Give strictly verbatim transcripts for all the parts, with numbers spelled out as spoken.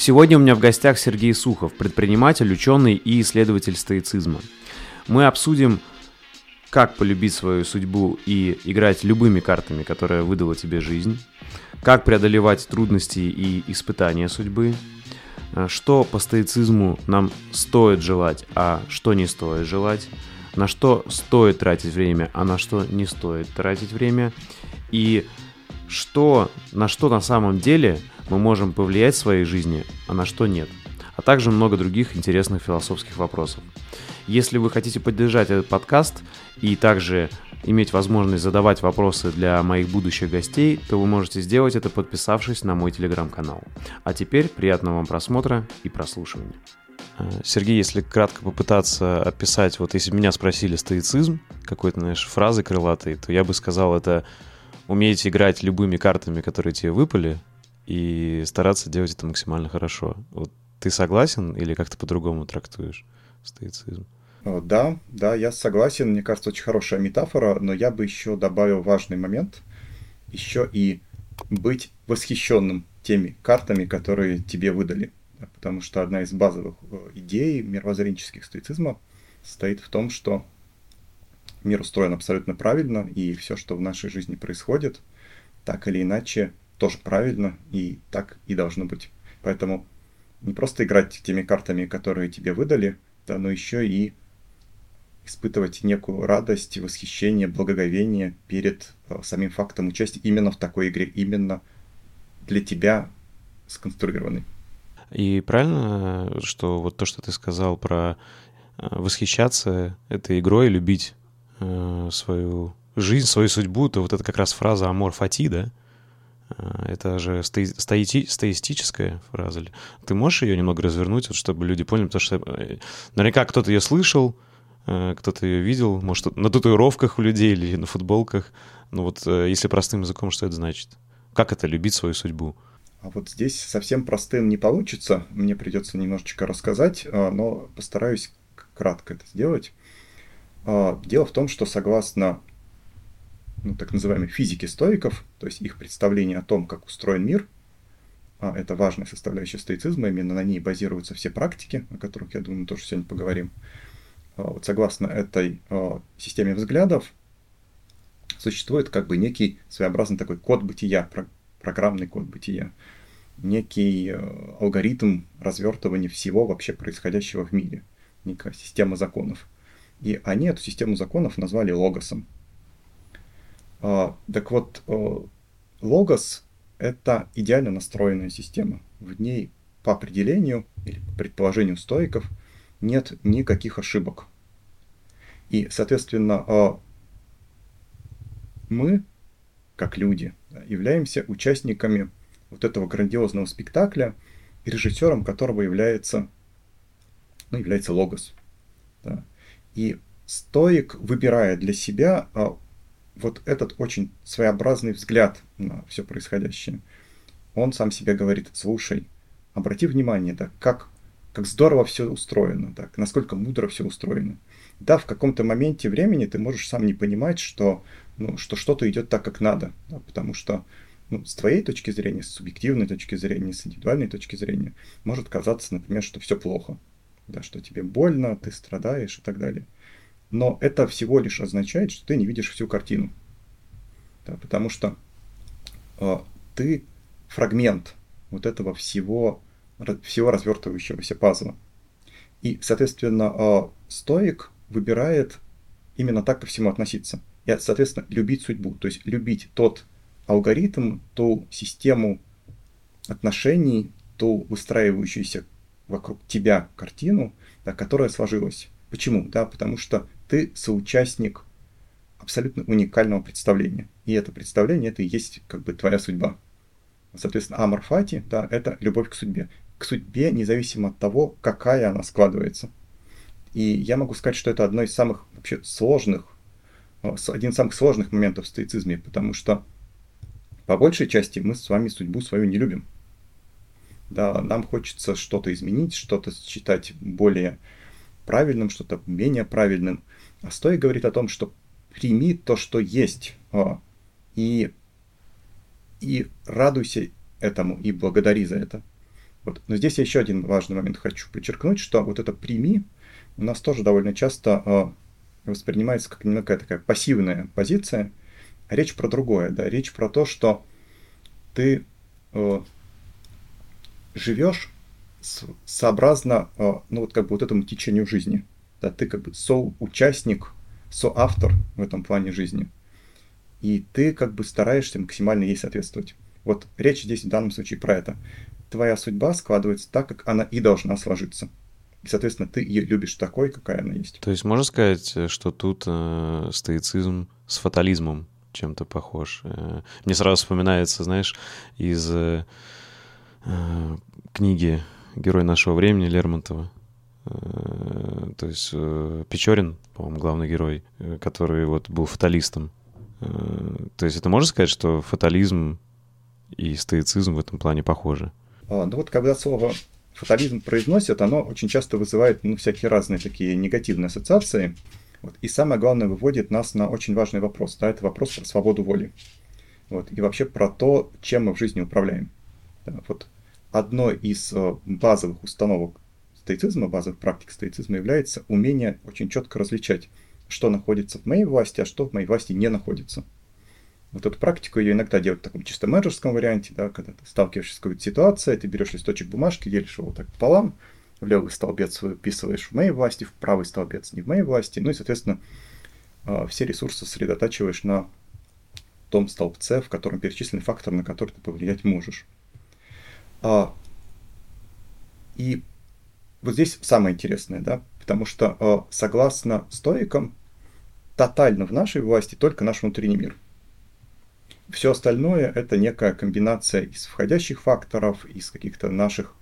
Сегодня у меня в гостях Сергей Сухов, предприниматель, ученый и исследователь стоицизма. Мы обсудим, как полюбить свою судьбу и играть любыми картами, которые выдала тебе жизнь, как преодолевать трудности и испытания судьбы, что по стоицизму нам стоит желать, а что не стоит желать, на что стоит тратить время, а на что не стоит тратить время, и что, на что на самом деле мы можем повлиять в своей жизни, а на что нет, а также много других интересных философских вопросов. Если вы хотите поддержать этот подкаст и также иметь возможность задавать вопросы для моих будущих гостей, то вы можете сделать это, подписавшись на мой телеграм-канал. А теперь приятного вам просмотра и прослушивания. Сергей, если кратко попытаться описать, вот если меня спросили стоицизм, какой-то, знаешь, фразы крылатые, то я бы сказал, это уметь играть любыми картами, которые тебе выпали, и стараться делать это максимально хорошо. Вот ты согласен или как-то по-другому трактуешь стоицизм? Да, да, я согласен. Мне кажется, очень хорошая метафора, но я бы еще добавил важный момент. Еще и быть восхищенным теми картами, которые тебе выдали. Потому что одна из базовых идей мировоззренческих стоицизма состоит в том, что мир устроен абсолютно правильно, и все, что в нашей жизни происходит, так или иначе, тоже правильно, и так и должно быть. Поэтому не просто играть теми картами, которые тебе выдали, да, но еще и испытывать некую радость, восхищение, благоговение перед э, самим фактом участия именно в такой игре, именно для тебя сконструированной. И правильно, что вот то, что ты сказал про восхищаться этой игрой, любить э, свою жизнь, свою судьбу, то вот это как раз фраза «Amor fati», да? Это же стои, стоити, стоистическая фраза. Ты можешь ее немного развернуть, вот, чтобы люди поняли? Потому что наверняка кто-то ее слышал, кто-то ее видел, может, на татуировках у людей или на футболках. Ну вот если простым языком, что это значит? Как это любить свою судьбу? А вот здесь совсем простым не получится. Мне придется немножечко рассказать, но постараюсь кратко это сделать. Дело в том, что согласно ну, так называемой физики стоиков, то есть их представление о том, как устроен мир, а это важная составляющая стоицизма, именно на ней базируются все практики, о которых, я думаю, мы тоже сегодня поговорим. Вот согласно этой системе взглядов, существует как бы некий своеобразный такой код бытия, программный код бытия, некий алгоритм развертывания всего вообще происходящего в мире, некая система законов. И они эту систему законов назвали логосом. Uh, так вот, uh, логос — это идеально настроенная система. В ней по определению или по предположению стоиков нет никаких ошибок. И, соответственно, uh, мы, как люди, являемся участниками вот этого грандиозного спектакля, режиссером которого является, ну, является логос. Да. И стоик, выбирая для себя uh, вот этот очень своеобразный взгляд на все происходящее, он сам себе говорит: слушай, обрати внимание, да, как, как здорово все устроено, да, насколько мудро все устроено. Да, в каком-то моменте времени ты можешь сам не понимать, что, ну, что что-то идет так, как надо, да, потому что ну, с твоей точки зрения, с субъективной точки зрения, с индивидуальной точки зрения может казаться, например, что все плохо, да, что тебе больно, ты страдаешь и так далее. Но это всего лишь означает, что ты не видишь всю картину. Да, потому что э, ты фрагмент вот этого всего, всего развертывающегося пазла. И, соответственно, э, стоик выбирает именно так ко всему относиться. И, соответственно, любить судьбу. То есть любить тот алгоритм, ту систему отношений, ту выстраивающуюся вокруг тебя картину, да, которая сложилась. Почему? Да, потому что ты соучастник абсолютно уникального представления. И это представление, это и есть как бы твоя судьба. Соответственно, Amor fati, да, это любовь к судьбе. К судьбе, независимо от того, какая она складывается. И я могу сказать, что это одно из самых вообще сложных, один из самых сложных моментов в стоицизме, потому что по большей части мы с вами судьбу свою не любим. Да, нам хочется что-то изменить, что-то считать более правильным, что-то менее правильным. А стоик говорит о том, что прими то, что есть, и, и радуйся этому, и благодари за это. Вот. Но здесь я еще один важный момент хочу подчеркнуть, что вот это «прими» у нас тоже довольно часто э, воспринимается как некая такая пассивная позиция. Речь про другое, да, речь про то, что ты э, живешь с, сообразно, э, ну вот как бы вот этому течению жизни, да, ты как бы соучастник, соавтор в этом плане жизни, и ты как бы стараешься максимально ей соответствовать. Вот речь здесь в данном случае про это. Твоя судьба складывается так, как она и должна сложиться. И, соответственно, ты ее любишь такой, какая она есть. То есть можно сказать, что тут э, стоицизм с фатализмом чем-то похож? Э, мне сразу вспоминается, знаешь, из э, книги «Герой нашего времени» Лермонтова. Э, то есть э, Печорин, по-моему, главный герой, который вот был фаталистом. Э, то есть это можно сказать, что фатализм и стоицизм в этом плане похожи? А, ну вот когда слово фатализм произносят, оно очень часто вызывает ну, всякие разные такие негативные ассоциации. Вот. И самое главное, выводит нас на очень важный вопрос. Да, это вопрос про свободу воли. Вот. И вообще про то, чем мы в жизни управляем. Да, вот. Одной из базовых установок стоицизма, базовых практик стоицизма является умение очень четко различать, что находится в моей власти, а что в моей власти не находится. Вот эту практику ее иногда делают в таком чисто менеджерском варианте, да, когда ты сталкиваешься с какой-то ситуацией, ты берешь листочек бумажки, делишь его так пополам, в левый столбец выписываешь в моей власти, в правый столбец не в моей власти, ну и, соответственно, все ресурсы сосредотачиваешь на том столбце, в котором перечислены факторы, на которые ты повлиять можешь. И вот здесь самое интересное, да, потому что, согласно стоикам, тотально в нашей власти только наш внутренний мир. Все остальное – это некая комбинация из входящих факторов, из каких-то наших,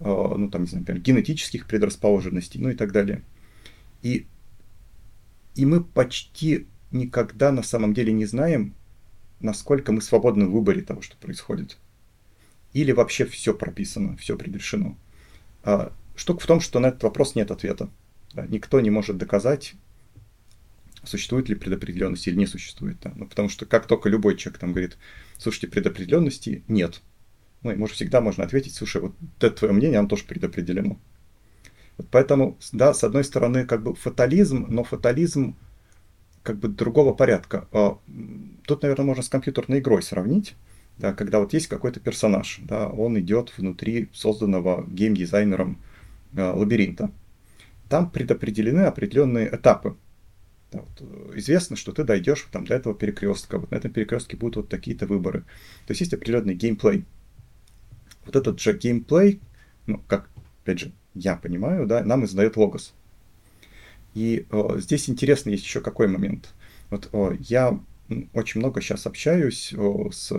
ну там, не знаю, например, генетических предрасположенностей, ну и так далее. И, и мы почти никогда на самом деле не знаем, насколько мы свободны в выборе того, что происходит. Или вообще все прописано, все предрешено. Штука в том, что на этот вопрос нет ответа. Никто не может доказать, существует ли предопределенность или не существует. Да? Ну, потому что как только любой человек там говорит, слушайте, предопределенности нет. Ну, и, может, всегда можно ответить, слушай, вот это твое мнение, оно тоже предопределено. Вот поэтому, да, с одной стороны, как бы фатализм, но фатализм как бы другого порядка. Тут, наверное, можно с компьютерной игрой сравнить, да, когда вот есть какой-то персонаж, да, он идет внутри созданного геймдизайнером лабиринта. Там предопределены определенные этапы. Да, вот, известно, что ты дойдешь там, до этого перекрестка. Вот на этом перекрестке будут вот такие-то выборы. То есть есть определенный геймплей. Вот этот же геймплей, ну, как, опять же, я понимаю, да, нам издает Логос. И э, здесь интересно есть еще какой момент. Вот э, я очень много сейчас общаюсь э, с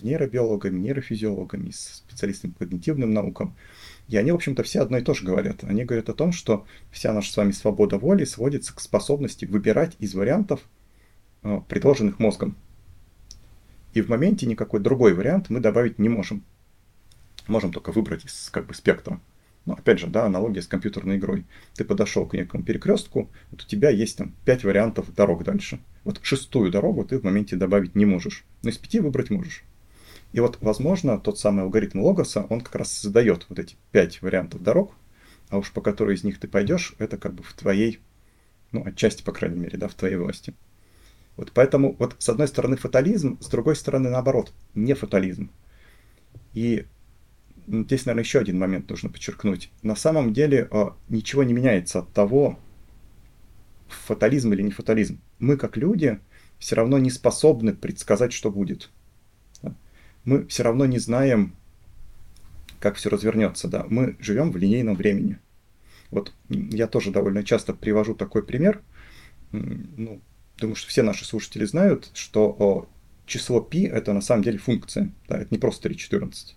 нейробиологами, нейрофизиологами, с специалистами по когнитивным наукам. И они, в общем-то, все одно и то же говорят. Они говорят о том, что вся наша с вами свобода воли сводится к способности выбирать из вариантов, предложенных мозгом. И в моменте никакой другой вариант мы добавить не можем. Можем только выбрать из как бы, спектра. Но опять же, да, аналогия с компьютерной игрой. Ты подошел к некому перекрестку, вот у тебя есть там пять вариантов дорог дальше. Вот шестую дорогу ты в моменте добавить не можешь. Но из пяти выбрать можешь. И вот, возможно, тот самый алгоритм Логоса, он как раз задает вот эти пять вариантов дорог, а уж по которой из них ты пойдешь, это как бы в твоей, ну, отчасти, по крайней мере, да, в твоей власти. Вот поэтому, вот с одной стороны фатализм, с другой стороны, наоборот, не фатализм. И ну, здесь, наверное, еще один момент нужно подчеркнуть. На самом деле ничего не меняется от того, фатализм или не фатализм. Мы, как люди, все равно не способны предсказать, что будет. Мы все равно не знаем, как все развернется. Да? Мы живем в линейном времени. Вот я тоже довольно часто привожу такой пример. Ну, думаю, что все наши слушатели знают, что о, число π это на самом деле функция. Да? Это не просто три четырнадцать.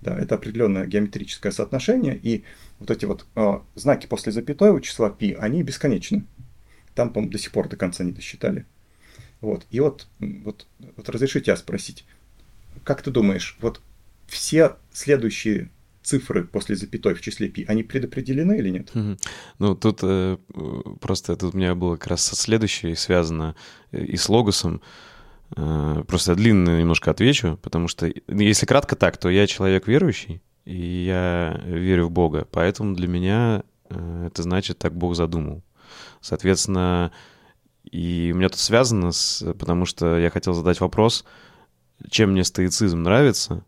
Да? Это определенное геометрическое соотношение. И вот эти вот о, знаки после запятой у числа π, они бесконечны. Там, по-моему, до сих пор до конца не досчитали. Вот. И вот, вот, вот разрешите я спросить. Как ты думаешь, вот все следующие цифры после запятой в числе π, они предопределены или нет? Угу. Ну, тут э, просто тут у меня было как раз следующее связано и с Логосом. Э, просто длинно немножко отвечу, потому что, если кратко так, то я человек верующий, и я верю в Бога. Поэтому для меня это значит, так Бог задумал. Соответственно, и у меня тут связано с... Потому что я хотел задать вопрос, чем мне стоицизм нравится,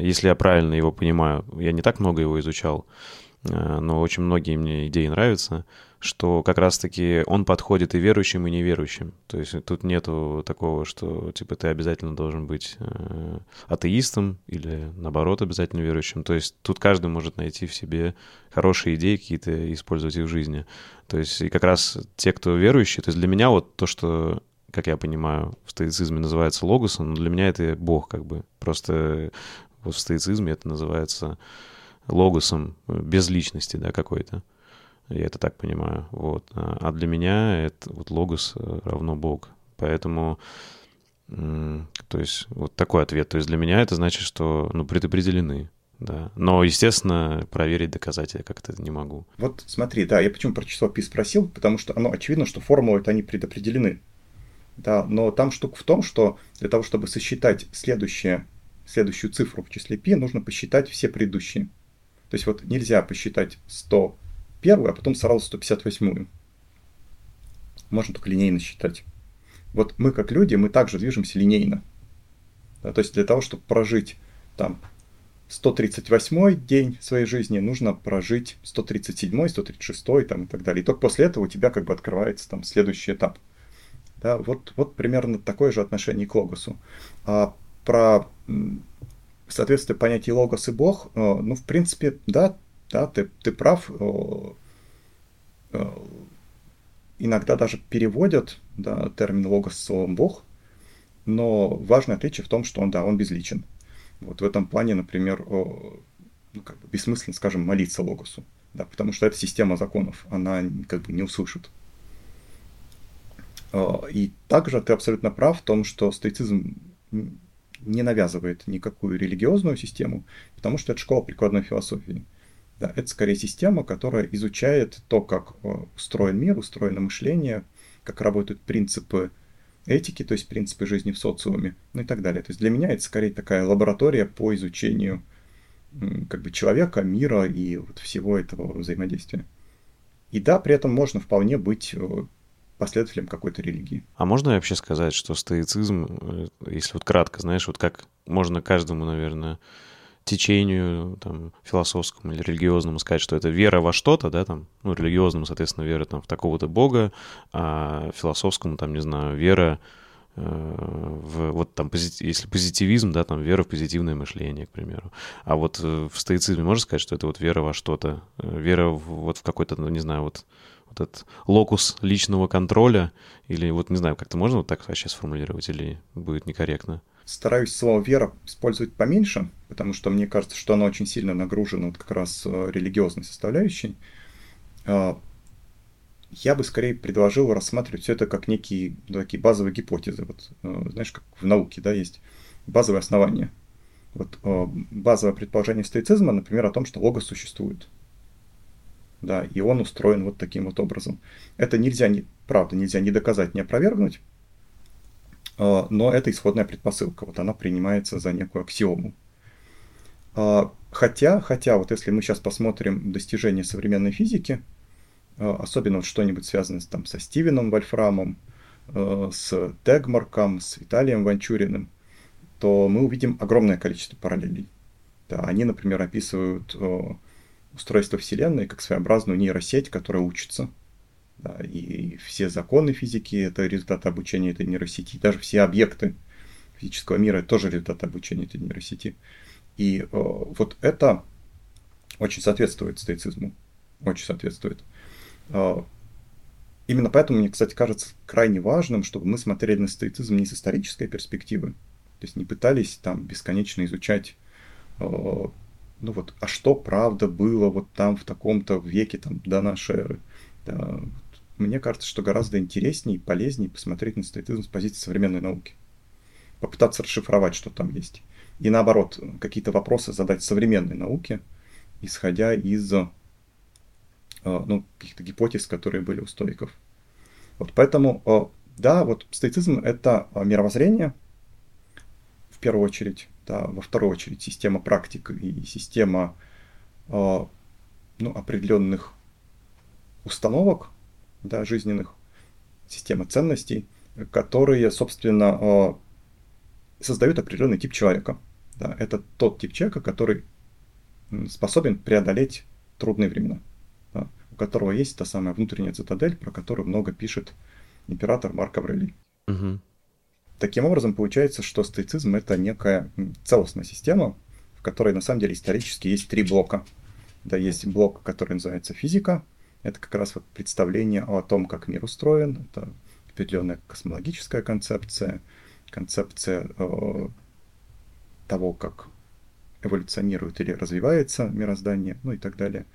если я правильно его понимаю. Я не так много его изучал, но очень многие мне идеи нравятся, что как раз-таки он подходит и верующим, и неверующим. То есть тут нету такого, что типа ты обязательно должен быть атеистом или, наоборот, обязательно верующим. То есть тут каждый может найти в себе хорошие идеи какие-то и использовать их в жизни. То есть и как раз те, кто верующие, то есть для меня вот то, что, как я понимаю, в стоицизме называется логосом, но для меня это Бог как бы. Просто вот в стоицизме это называется логосом без личности, да, какой-то. Я это так понимаю. Вот. А для меня это вот логос равно Бог. Поэтому, то есть, вот такой ответ. То есть для меня это значит, что, ну, предопределены. Да. Но, естественно, проверить, доказать я как-то не могу. Вот смотри, да, я почему про число пи спросил, потому что, ну, очевидно, что формулы-то они предопределены. Да, но там штука в том, что для того, чтобы сосчитать следующее, следующую цифру в числе пи, нужно посчитать все предыдущие. То есть вот нельзя посчитать сто первую, а потом сразу сто пятьдесят восьмую. Можно только линейно считать. Вот мы, как люди, мы также движемся линейно. Да, то есть для того, чтобы прожить там сто тридцать восьмой день своей жизни, нужно прожить сто тридцать седьмой, сто тридцать шестой там, и так далее. И только после этого у тебя как бы открывается там следующий этап. Да, вот, вот примерно такое же отношение к логосу. А про соответствие понятий логос и Бог, ну, в принципе, да, Да, ты, ты прав, иногда даже переводят, да, термин «логос» словом «бог», но важное отличие в том, что он, да, он безличен. Вот в этом плане, например, ну, как бы бессмысленно, скажем, молиться логосу, да, потому что эта система законов, она как бы не услышит. И также ты абсолютно прав в том, что стоицизм не навязывает никакую религиозную систему, потому что это школа прикладной философии. Да, это скорее система, которая изучает то, как устроен мир, устроено мышление, как работают принципы этики, то есть принципы жизни в социуме, ну и так далее. То есть для меня это скорее такая лаборатория по изучению как бы человека, мира и вот всего этого взаимодействия. И да, при этом можно вполне быть последователем какой-то религии. А можно вообще сказать, что стоицизм, если вот кратко, знаешь, вот как можно каждому, наверное, течению там, философскому или религиозному сказать, что это вера во что-то, да, там, ну, религиозному, соответственно, вера там в такого-то бога, а философскому, там, не знаю, вера э, в, вот там, пози- если позитивизм, да, там, вера в позитивное мышление, к примеру. А вот в стоицизме можно сказать, что это вот вера во что-то, вера в, вот в какой-то, ну, не знаю, вот, вот этот локус личного контроля, или вот, не знаю, как-то можно вот так вообще сформулировать, или будет некорректно? Стараюсь слово «вера» использовать поменьше, потому что мне кажется, что оно очень сильно нагружено вот как раз религиозной составляющей. Я бы скорее предложил рассматривать все это как некие, ну, такие базовые гипотезы. Вот, знаешь, как в науке, да, есть базовые основания. Вот, базовое предположение стоицизма, например, о том, что логос существует. Да, и он устроен вот таким вот образом. Это нельзя, не, правда, нельзя не доказать, не опровергнуть. Но это исходная предпосылка, вот она принимается за некую аксиому. Хотя, хотя вот если мы сейчас посмотрим достижения современной физики, особенно вот что-нибудь связанное там, со Стивеном Вольфрамом, с Тегмарком, с Виталием Ванчуриным, то мы увидим огромное количество параллелей. Да, они, например, описывают устройство Вселенной как своеобразную нейросеть, которая учится. Да, и все законы физики — это результат обучения этой нейросети. Даже все объекты физического мира — это тоже результат обучения этой нейросети. И э, вот это очень соответствует стоицизму. Очень соответствует. Э, именно поэтому мне, кстати, кажется крайне важным, чтобы мы смотрели на стоицизм не с исторической перспективы. То есть не пытались там бесконечно изучать, э, ну вот, а что правда было вот там в таком-то веке там, до нашей эры. Да. Мне кажется, что гораздо интереснее и полезнее посмотреть на стоицизм с позиции современной науки. Попытаться расшифровать, что там есть. И наоборот, какие-то вопросы задать современной науке, исходя из ну, каких-то гипотез, которые были у стоиков. Вот поэтому, да, вот стоицизм — это мировоззрение, в первую очередь, да, во вторую очередь система практик и система э, ну, определенных установок, да, жизненных, система ценностей, которые, собственно, э, создают определенный тип человека. Да. Это тот тип человека, который способен преодолеть трудные времена, да, у которого есть та самая внутренняя цитадель, про которую много пишет император Марк Аврелий. Угу. Таким образом, получается, что стоицизм — это некая целостная система, в которой, на самом деле, исторически есть три блока. Да, есть блок, который называется физика. Это как раз вот представление о том, как мир устроен. Это определенная космологическая концепция, концепция э, того, как эволюционирует или развивается мироздание, ну и так далее.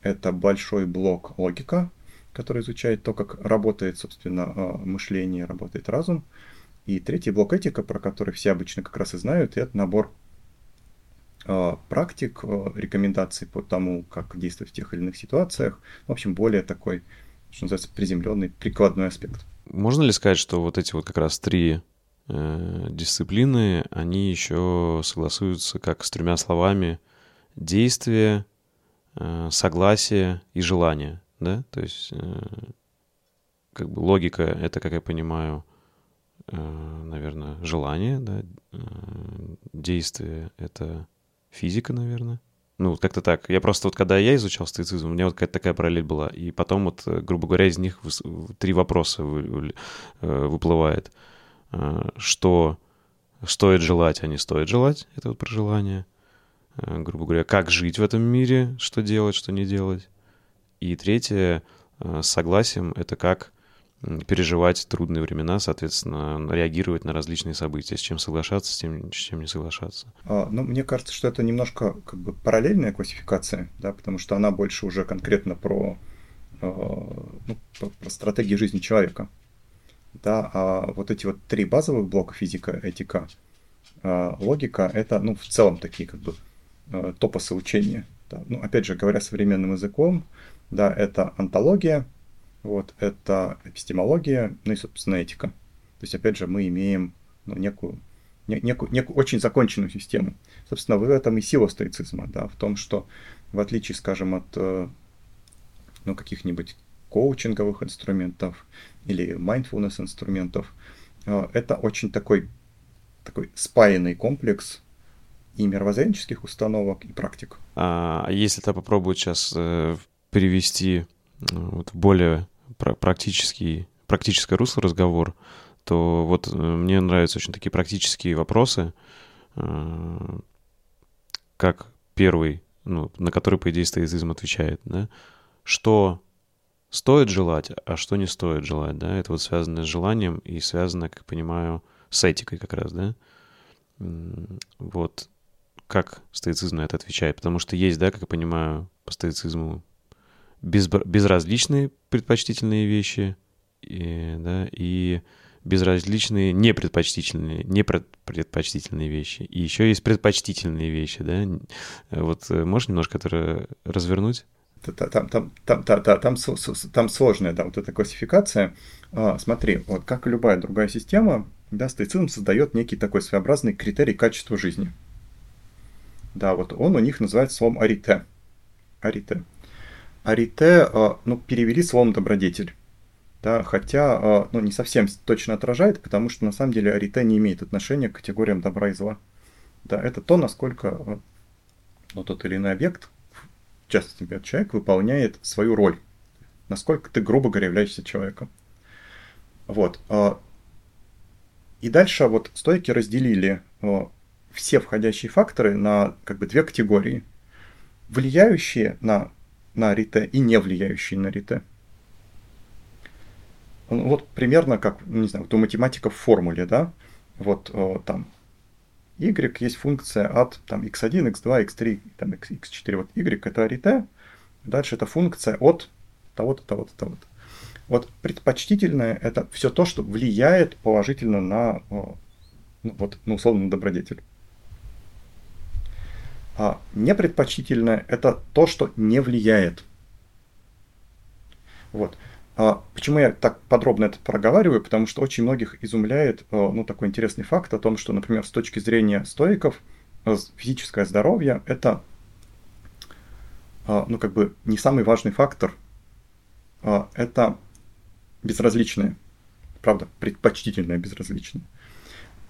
Это большой блок логика, который изучает то, как работает, собственно, мышление, работает разум. И третий блок — этика, про который все обычно как раз и знают, и это набор э, практик, э, рекомендаций по тому, как действовать в тех или иных ситуациях. В общем, более такой, что называется, приземленный, прикладной аспект. Можно ли сказать, что вот эти вот как раз три э, дисциплины, они еще согласуются как с тремя словами: действие, э, согласие и желание, да? То есть э, как бы логика — это, как я понимаю, наверное, желание, да, действие — это физика, наверное. Ну, вот как-то так. Я просто вот, когда я изучал стоицизм, у меня вот какая-то такая параллель была. И потом вот, грубо говоря, из них три вопроса выплывает. Что стоит желать, а не стоит желать? Это вот про желание. Грубо говоря, как жить в этом мире, что делать, что не делать. И третье, с согласием, это как переживать трудные времена, соответственно, реагировать на различные события, с чем соглашаться, с тем, с чем не соглашаться. А, ну, мне кажется, что это немножко как бы параллельная классификация, да, потому что она больше уже конкретно про, э, ну, про, про стратегии жизни человека. Да, а вот эти вот три базовых блока — физика, этика, э, логика — это, ну, в целом такие как бы э, топосы учения. Да. Ну, опять же, говоря современным языком, да, это онтология, вот, это эпистемология, ну и, собственно, этика. То есть, опять же, мы имеем, ну, некую, некую, некую очень законченную систему. Собственно, в этом и сила стоицизма, да, в том, что, в отличие, скажем, от, ну, каких-нибудь коучинговых инструментов или mindfulness инструментов, это очень такой, такой спаянный комплекс и мировоззренческих установок, и практик. А если-то попробовать сейчас перевести вот в более практический, практическое русло разговор, то вот мне нравятся очень такие практические вопросы, как первый, ну, на который, по идее, стоицизм отвечает, да? Что стоит желать, а что не стоит желать, да? Это вот связано с желанием и связано, как понимаю, с этикой как раз, да? Вот как стоицизм на это отвечает, потому что есть, да, как я понимаю, по стоицизму безразличные предпочтительные вещи, и, да, и безразличные непредпочтительные, непредпочтительные вещи. И еще есть предпочтительные вещи, да. Вот можешь немножко это развернуть? Там, там, там, там, там, там сложная, да, вот эта классификация. Смотри, вот как и любая другая система, да, стоицизм создает некий такой своеобразный критерий качества жизни. Да, вот он у них называется словом «арете». «Арете». Арете, ну, перевели словом «добродетель», да, хотя, ну, не совсем точно отражает, потому что, на самом деле, арете не имеет отношения к категориям добра и зла. Да, это то, насколько, ну, тот или иной объект, в частности, человек, выполняет свою роль, насколько ты, грубо говоря, являешься человеком. Вот. И дальше вот стоики разделили все входящие факторы на, как бы, две категории, влияющие на на арете и не влияющие на арете. Ну, вот примерно как, не знаю, вот у математиков в формуле, да, вот э, там y есть функция от там, икс один, икс два, икс три, там, икс четыре, вот y это арете, дальше это функция от того-то, того-то, того-то. Вот предпочтительное — это все то, что влияет положительно на, ну, вот, ну, условно, на добродетель. А непредпочтительное — это то, что не влияет. Вот. Почему я так подробно это проговариваю? Потому что очень многих изумляет ну, такой интересный факт о том, что, например, с точки зрения стоиков, физическое здоровье – это ну, как бы не самый важный фактор. Это безразличное, правда, предпочтительное безразличное.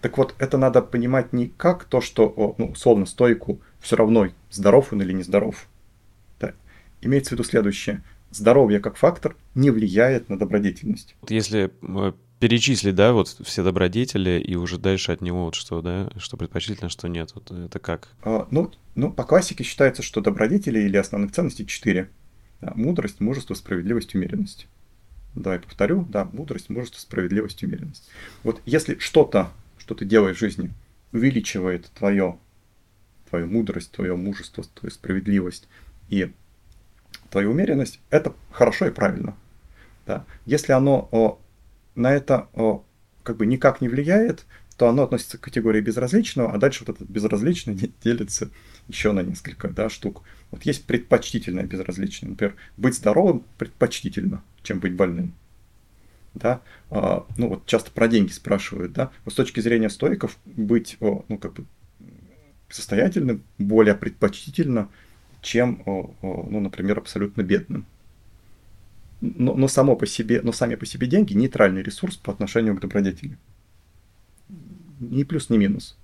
Так вот, это надо понимать не как то, что, ну, условно, стоику все равно, здоров он или нездоров. Да. Имеется в виду следующее. Здоровье как фактор не влияет на добродетельность. Если перечислить, да, вот все добродетели, и уже дальше от него вот что, да, что предпочтительно, что нет, вот это как? А, ну, ну, по классике считается, что добродетели или основных ценностей четыре. Да, мудрость, мужество, справедливость, умеренность. Давай повторю. Да, мудрость, мужество, справедливость, умеренность. Вот если что-то, что ты делаешь в жизни, увеличивает твое, твою мудрость, твое мужество, твою справедливость и твою умеренность, это хорошо и правильно. Да. Если оно о, на это о, как бы никак не влияет, то оно относится к категории безразличного, а дальше вот этот безразличный делится еще на несколько, да, штук. Вот есть предпочтительное безразличное. Например, быть здоровым предпочтительно, чем быть больным. Да? А, ну вот часто про деньги спрашивают. Да? Вот с точки зрения стоиков, быть о, ну, как бы состоятельным более предпочтительно, чем, ну, например, абсолютно бедным. Но, но, само по себе, но сами по себе деньги – нейтральный ресурс по отношению к добродетели. Ни плюс, ни минус.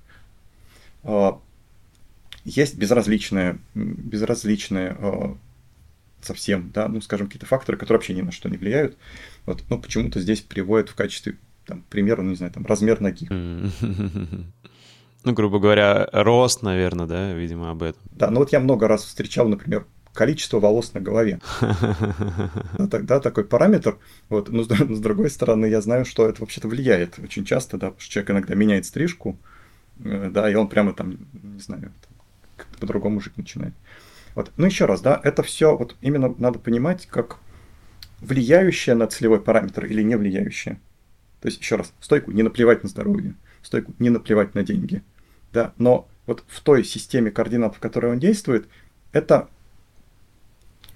Есть безразличные, безразличные совсем, да, ну, скажем, какие-то факторы, которые вообще ни на что не влияют. Вот, но почему-то здесь приводят в качестве там, примера, ну, не знаю, там, размер ноги. Ну, грубо говоря, рост, наверное, да, видимо, об этом. Да, ну вот я много раз встречал, например, количество волос на голове. Тогда такой параметр. Вот, но с другой стороны, я знаю, что это вообще-то влияет очень часто, да, потому что человек иногда меняет стрижку, да, и он прямо там, не знаю, как-то по-другому жить начинает. Вот. Ну, еще раз, да, это все вот именно надо понимать, как влияющее на целевой параметр или не влияющее. То есть, еще раз, стойку не наплевать на здоровье. Стоику не наплевать на деньги, да, но вот в той системе координат, в которой он действует, это,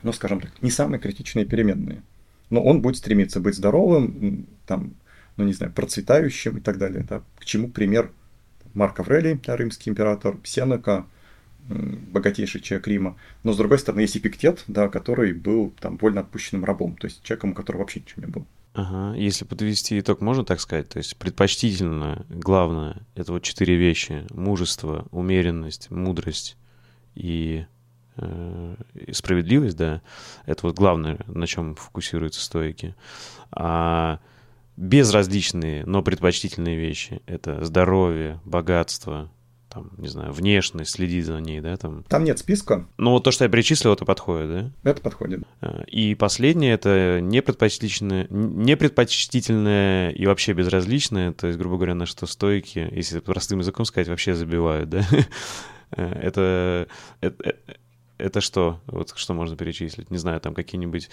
ну, скажем так, не самые критичные переменные, но он будет стремиться быть здоровым, там, ну, не знаю, процветающим и так далее, да, к чему пример Марк Аврелий, да, римский император, Сенека, богатейший человек Рима, но, с другой стороны, есть Эпиктет, да, который был, там, вольно отпущенным рабом, то есть человеком, у которого вообще ничего не было. Ага, если подвести итог, можно так сказать? То есть предпочтительно, главное, это вот четыре вещи. Мужество, умеренность, мудрость и, э, и справедливость, да. Это вот главное, на чем фокусируются стоики. А безразличные, но предпочтительные вещи – это здоровье, богатство, там, не знаю, внешность, следить за ней, да? Там. Там нет списка. Ну, вот то, что я перечислил, это подходит, да? Это подходит. И последнее, это непредпочтительное, непредпочтительное и вообще безразличное, то есть, грубо говоря, на что стоики, если простым языком сказать, вообще забивают, да? Это... это... Это что? Вот что можно перечислить? Не знаю, там какие-нибудь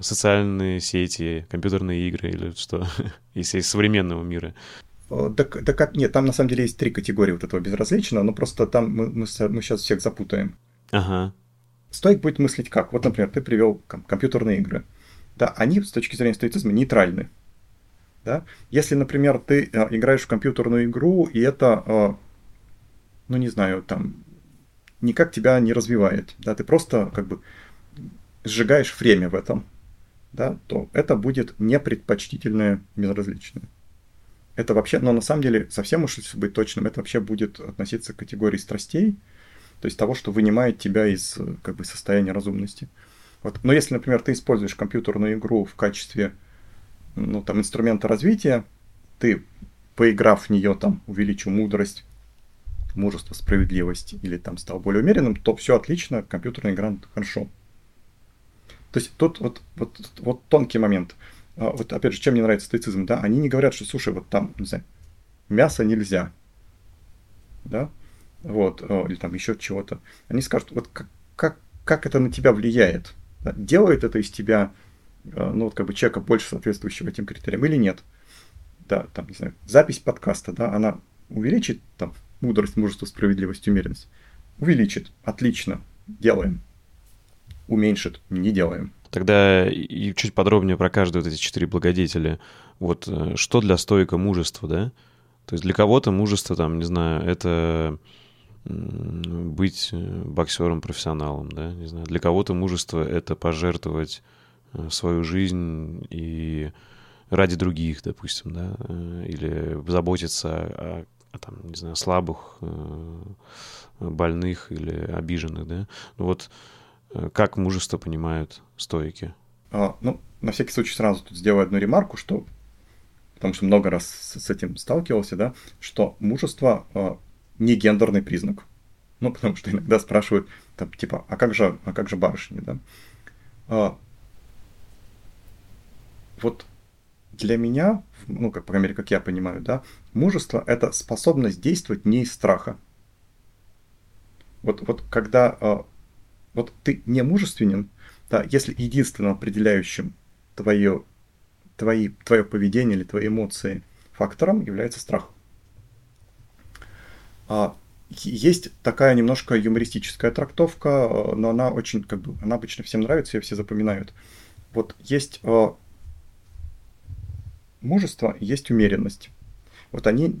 социальные сети, компьютерные игры или что, если из современного мира. Да, да, нет, там на самом деле есть три категории вот этого безразличного, но просто там мы, мы, мы сейчас всех запутаем. Ага. Стоик будет мыслить как? Вот, например, ты привел компьютерные игры. Да, они с точки зрения стоицизма нейтральны. Да? Если, например, ты играешь в компьютерную игру, и это, ну не знаю, там никак тебя не развивает, да, ты просто как бы сжигаешь время в этом, да, то это будет непредпочтительное безразличное. Это вообще, но на самом деле, совсем уж если быть точным, это вообще будет относиться к категории страстей, то есть того, что вынимает тебя из как бы состояния разумности. Вот. Но если, например, ты используешь компьютерную игру в качестве, ну, там, инструмента развития, ты, поиграв в нее, там, увеличил мудрость, мужество, справедливость или там стал более умеренным, то все отлично, компьютерная игра хорошо. То есть тут вот, вот, вот тонкий момент. Вот опять же, чем мне нравится стоицизм, да, они не говорят, что, слушай, вот там, не знаю, мясо нельзя, да, вот, или там еще чего-то. Они скажут, вот как, как, как это на тебя влияет, да? Делает это из тебя, ну, вот как бы человека больше соответствующего этим критериям или нет, да, там, не знаю, запись подкаста, да, она увеличит, там, мудрость, мужество, справедливость, умеренность, увеличит, отлично, делаем, уменьшит, не делаем. Тогда и чуть подробнее про каждые вот эти четыре благодетеля. Вот что для стоика мужество, да? То есть для кого-то мужество, там, не знаю, это быть боксером-профессионалом, да? Не знаю. Для кого-то мужество — это пожертвовать свою жизнь и ради других, допустим, да? Или заботиться о, о там, не знаю, слабых, больных или обиженных, да? Вот как мужество понимают стоики? А, ну, на всякий случай сразу тут сделаю одну ремарку, что, потому что много раз с этим сталкивался, да, что мужество а, не гендерный признак. Ну, потому что иногда спрашивают, там, типа, а как же, а как же барышни, да? А, вот для меня, ну, как, по крайней мере, как я понимаю, да, мужество – это способность действовать не из страха. Вот, вот когда... А, Вот ты не мужественен, да, если единственным определяющим твое, твои, твое поведение или твои эмоции фактором является страх. А, есть такая немножко юмористическая трактовка, но она очень, как бы, она обычно всем нравится, ее все запоминают. Вот есть а, мужество, есть умеренность. Вот они,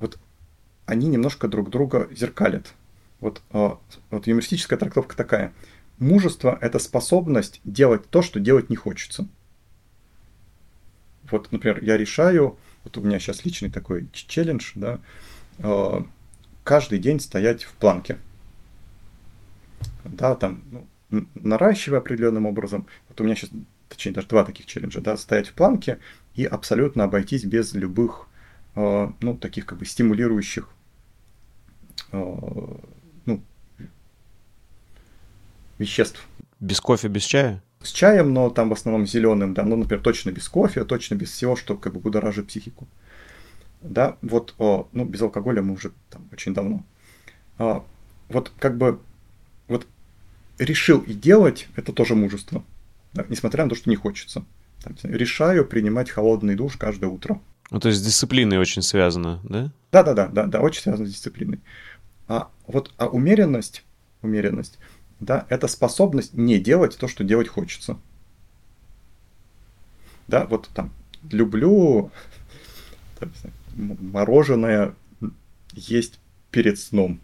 вот они немножко друг друга зеркалят. Вот, вот юмористическая трактовка такая. Мужество – это способность делать то, что делать не хочется. Вот, например, я решаю, вот у меня сейчас личный такой челлендж, да, каждый день стоять в планке. Да, там, ну, наращивая определенным образом. Вот у меня сейчас, точнее, даже два таких челленджа, да, стоять в планке и абсолютно обойтись без любых, ну, таких как бы стимулирующих, ну, веществ. Без кофе, без чая? С чаем, но там в основном зеленым, да, ну, например, точно без кофе, точно без всего, что как бы будоражит психику. Да, вот, о, ну, без алкоголя мы уже там очень давно. А, вот как бы, вот решил и делать, это тоже мужество, да, несмотря на то, что не хочется. Там, решаю принимать холодный душ каждое утро. Ну, то есть с дисциплиной очень связано, да? Да-да-да, да, да, очень связано с дисциплиной. А вот а умеренность, умеренность, да, это способность не делать то, что делать хочется. Да, вот там, люблю там, мороженое есть перед сном,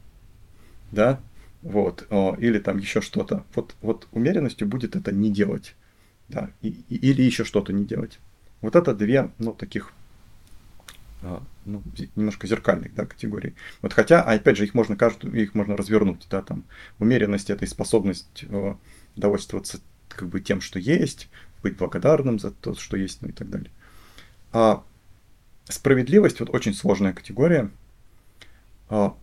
да, вот, о, или там еще что-то. Вот, вот умеренностью будет это не делать, да, и, и, или еще что-то не делать. Вот это две, ну, таких... Ну, немножко зеркальных, да, категорий. Вот, хотя, опять же, их можно, каждую, их можно развернуть. Да, там, умеренность – это и способность э, довольствоваться как бы, тем, что есть, быть благодарным за то, что есть, ну и так далее. А справедливость – вот очень сложная категория, а,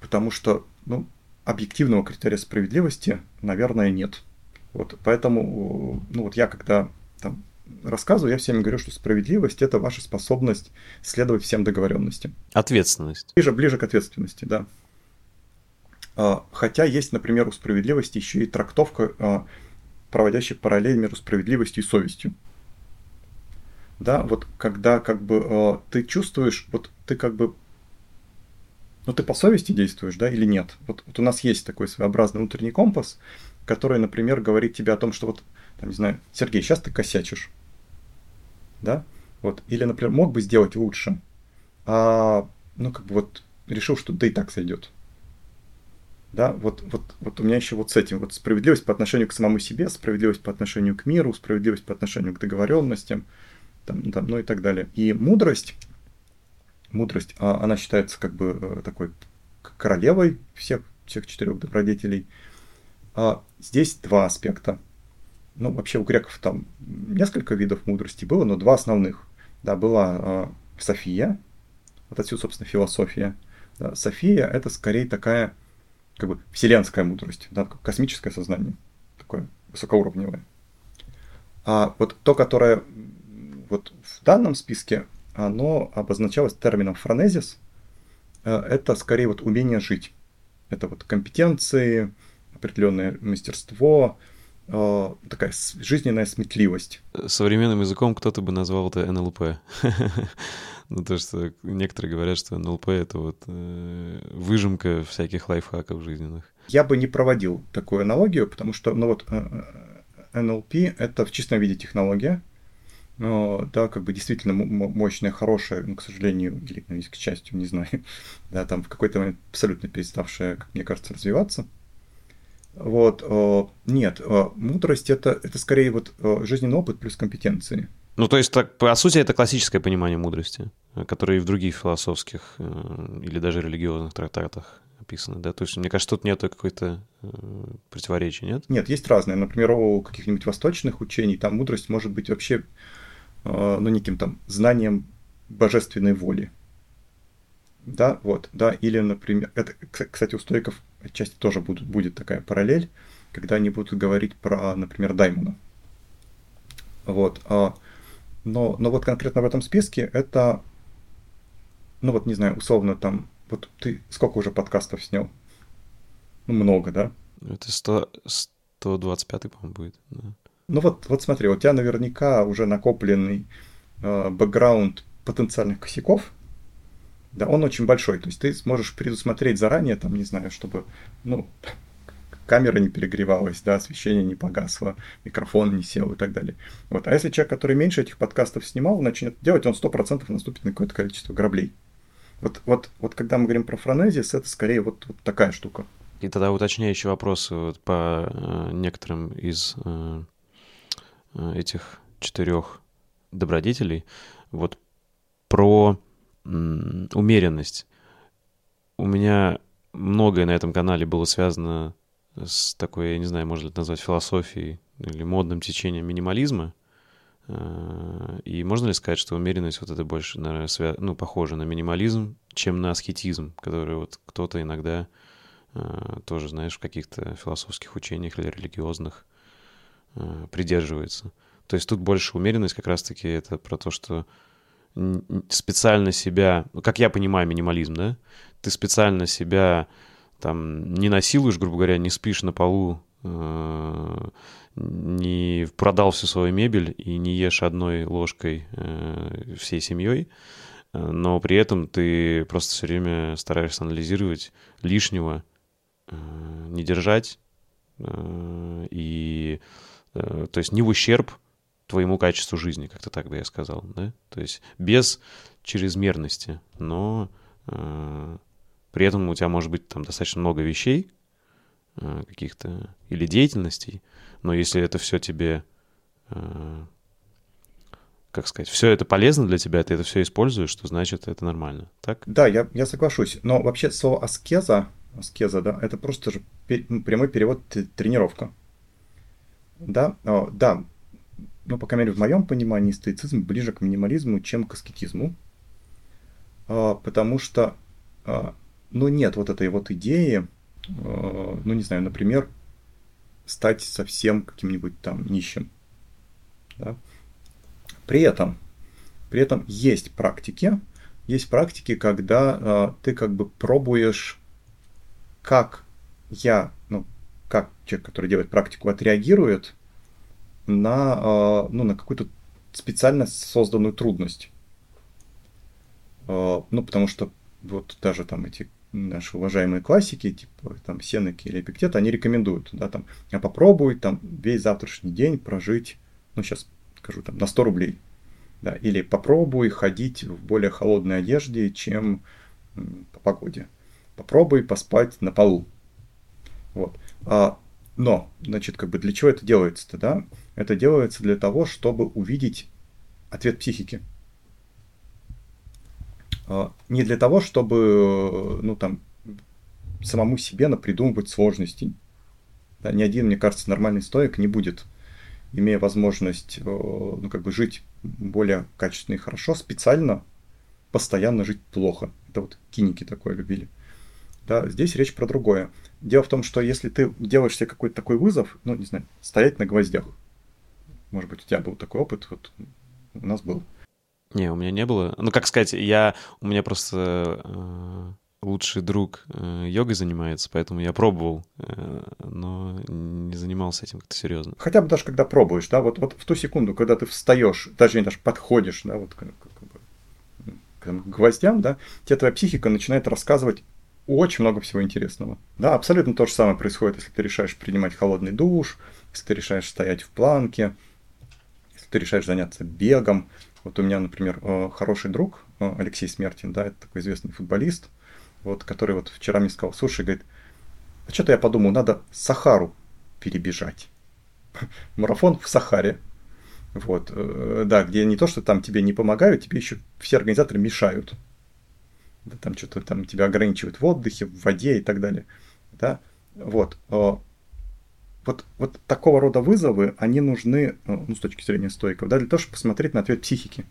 потому что ну, объективного критерия справедливости, наверное, нет. Вот, поэтому ну, вот я когда... Там, рассказываю, я всем говорю, что справедливость – это ваша способность следовать всем договоренностям. Ответственность. Ближе, ближе к ответственности, да. Хотя есть, например, у справедливости еще и трактовка, проводящая параллель между справедливостью и совестью. Да, вот когда как бы ты чувствуешь, вот ты как бы, ну ты по совести действуешь, да, или нет? Вот, вот у нас есть такой своеобразный внутренний компас, который, например, говорит тебе о том, что вот, там, не знаю, Сергей, сейчас ты косячишь, да, вот, или, например, мог бы сделать лучше, а, ну, как бы вот решил, что да и так сойдет, да, вот, вот, вот у меня еще вот с этим, вот справедливость по отношению к самому себе, справедливость по отношению к миру, справедливость по отношению к договоренностям, там, там, ну и так далее. И мудрость, мудрость, она считается как бы такой королевой всех, всех четырех добродетелей. А здесь два аспекта. Ну, вообще у греков там несколько видов мудрости было, но два основных. Да, была э, София, вот отсюда, собственно, философия. Да, София – это скорее такая, как бы, вселенская мудрость, да, космическое сознание, такое высокоуровневое. А вот то, которое вот в данном списке, оно обозначалось термином «фронезис», э, это скорее вот умение жить. Это вот компетенции, определенное мастерство, э, такая жизненная сметливость. Современным языком кто-то бы назвал это эн эл пэ. Ну, то, что некоторые говорят, что эн эл пэ — это вот э, выжимка всяких лайфхаков жизненных. Я бы не проводил такую аналогию, потому что, ну вот, э, эн эл пи — это в чистом виде технология, но, да, как бы действительно мощная, хорошая, но, к сожалению, или, ну, к счастью, не знаю, да, там в какой-то момент абсолютно переставшая, как мне кажется, развиваться. Вот, нет, мудрость это, это скорее вот жизненный опыт плюс компетенции. Ну, то есть, так, по сути, это классическое понимание мудрости, которое и в других философских или даже религиозных трактатах описано, да? То есть, мне кажется, тут нет какой-то противоречия, нет? Нет, есть разные. Например, у каких-нибудь восточных учений там мудрость может быть вообще, ну, неким там знанием божественной воли. Да, вот, да, или, например, это, кстати, у стоиков отчасти тоже будут, будет такая параллель, когда они будут говорить про, например, Даймона. Вот, а, но, но вот конкретно в этом списке это, ну вот, не знаю, условно там, вот ты сколько уже подкастов снял? Ну, много, да? Это сто двадцать пятый, по-моему, будет. Да. Ну вот, вот смотри, у тебя наверняка уже накопленный э, бэкграунд потенциальных косяков. Да, он очень большой, то есть ты сможешь предусмотреть заранее, там, не знаю, чтобы, ну, камера не перегревалась, да, освещение не погасло, микрофон не сел и так далее. Вот. А если человек, который меньше этих подкастов снимал, начнет делать, он сто процентов наступит на какое-то количество граблей. Вот, вот, вот когда мы говорим про фронезис, это скорее вот, вот такая штука. И тогда уточняющий вопрос вот по э, некоторым из э, этих четырех добродетелей, вот про... умеренность. У меня многое на этом канале было связано с такой, я не знаю, можно ли это назвать философией или модным течением минимализма. И можно ли сказать, что умеренность вот это больше, наверное, свя... ну, похоже на минимализм, чем на аскетизм, который вот кто-то иногда тоже, знаешь, в каких-то философских учениях или религиозных придерживается. То есть тут больше умеренность как раз-таки это про то, что специально себя, как я понимаю минимализм, да, ты специально себя там не насилуешь, грубо говоря, не спишь на полу, э- не продал всю свою мебель и не ешь одной ложкой э- всей семьей, э- но при этом ты просто все время стараешься анализировать лишнего, э- не держать, э- и, э- то есть не в ущерб твоему качеству жизни, как-то так бы я сказал, да? То есть без чрезмерности, но э, при этом у тебя может быть там достаточно много вещей э, каких-то или деятельностей, но если это все тебе, э, как сказать, все это полезно для тебя, ты это все используешь, то значит это нормально, так? Да, я, я соглашусь, но вообще слово аскеза, аскеза, да, это просто же прямой перевод тренировка, да, О, да. Ну, по крайней мере, в моем понимании, стоицизм ближе к минимализму, чем к аскетизму. А, потому что, а, ну, нет вот этой вот идеи, а, ну, не знаю, например, стать совсем каким-нибудь там нищим. Да? При этом, при этом есть практики, есть практики, когда а, ты как бы пробуешь, как я, ну, как человек, который делает практику, отреагирует на, ну, на какую-то специально созданную трудность. Ну, потому что вот даже там эти наши уважаемые классики, типа там Сенеки или Эпиктет, они рекомендуют, да, там, а попробуй там весь завтрашний день прожить, ну, сейчас скажу, там, на сто рублей, да, или попробуй ходить в более холодной одежде, чем по погоде. Попробуй поспать на полу. Вот. Но, значит, как бы для чего это делается-то, да? Это делается для того, чтобы увидеть ответ психики. Не для того, чтобы, ну, там, самому себе напридумывать сложности. Да, ни один, мне кажется, нормальный стоик не будет, имея возможность, ну, как бы жить более качественно и хорошо, специально постоянно жить плохо. Это вот киники такое любили. Да, здесь речь про другое. Дело в том, что если ты делаешь себе какой-то такой вызов, ну, не знаю, стоять на гвоздях. Может быть, у тебя был такой опыт, вот у нас был. Не, у меня не было. Ну, как сказать, я, у меня просто э, лучший друг э, йогой занимается, поэтому я пробовал, э, но не занимался этим как-то серьезно. Хотя бы даже когда пробуешь, да, вот, вот в ту секунду, когда ты встаешь, даже не даже подходишь, да, вот к, к, к, к, к гвоздям, да, тебе твоя психика начинает рассказывать очень много всего интересного. Да, абсолютно то же самое происходит, если ты решаешь принимать холодный душ, если ты решаешь стоять в планке, если ты решаешь заняться бегом. Вот у меня, например, хороший друг Алексей Смертин, да, это такой известный футболист, вот, который вот вчера мне сказал, слушай, говорит, а что-то я подумал, надо Сахару перебежать. Марафон в Сахаре. Вот, да, где не то, что там тебе не помогают, тебе еще все организаторы мешают. Да, там что-то там тебя ограничивают в отдыхе, в воде и так далее. Да? Вот. Вот, вот такого рода вызовы, они нужны, ну, с точки зрения стоиков, да, для того, чтобы посмотреть на ответ психики.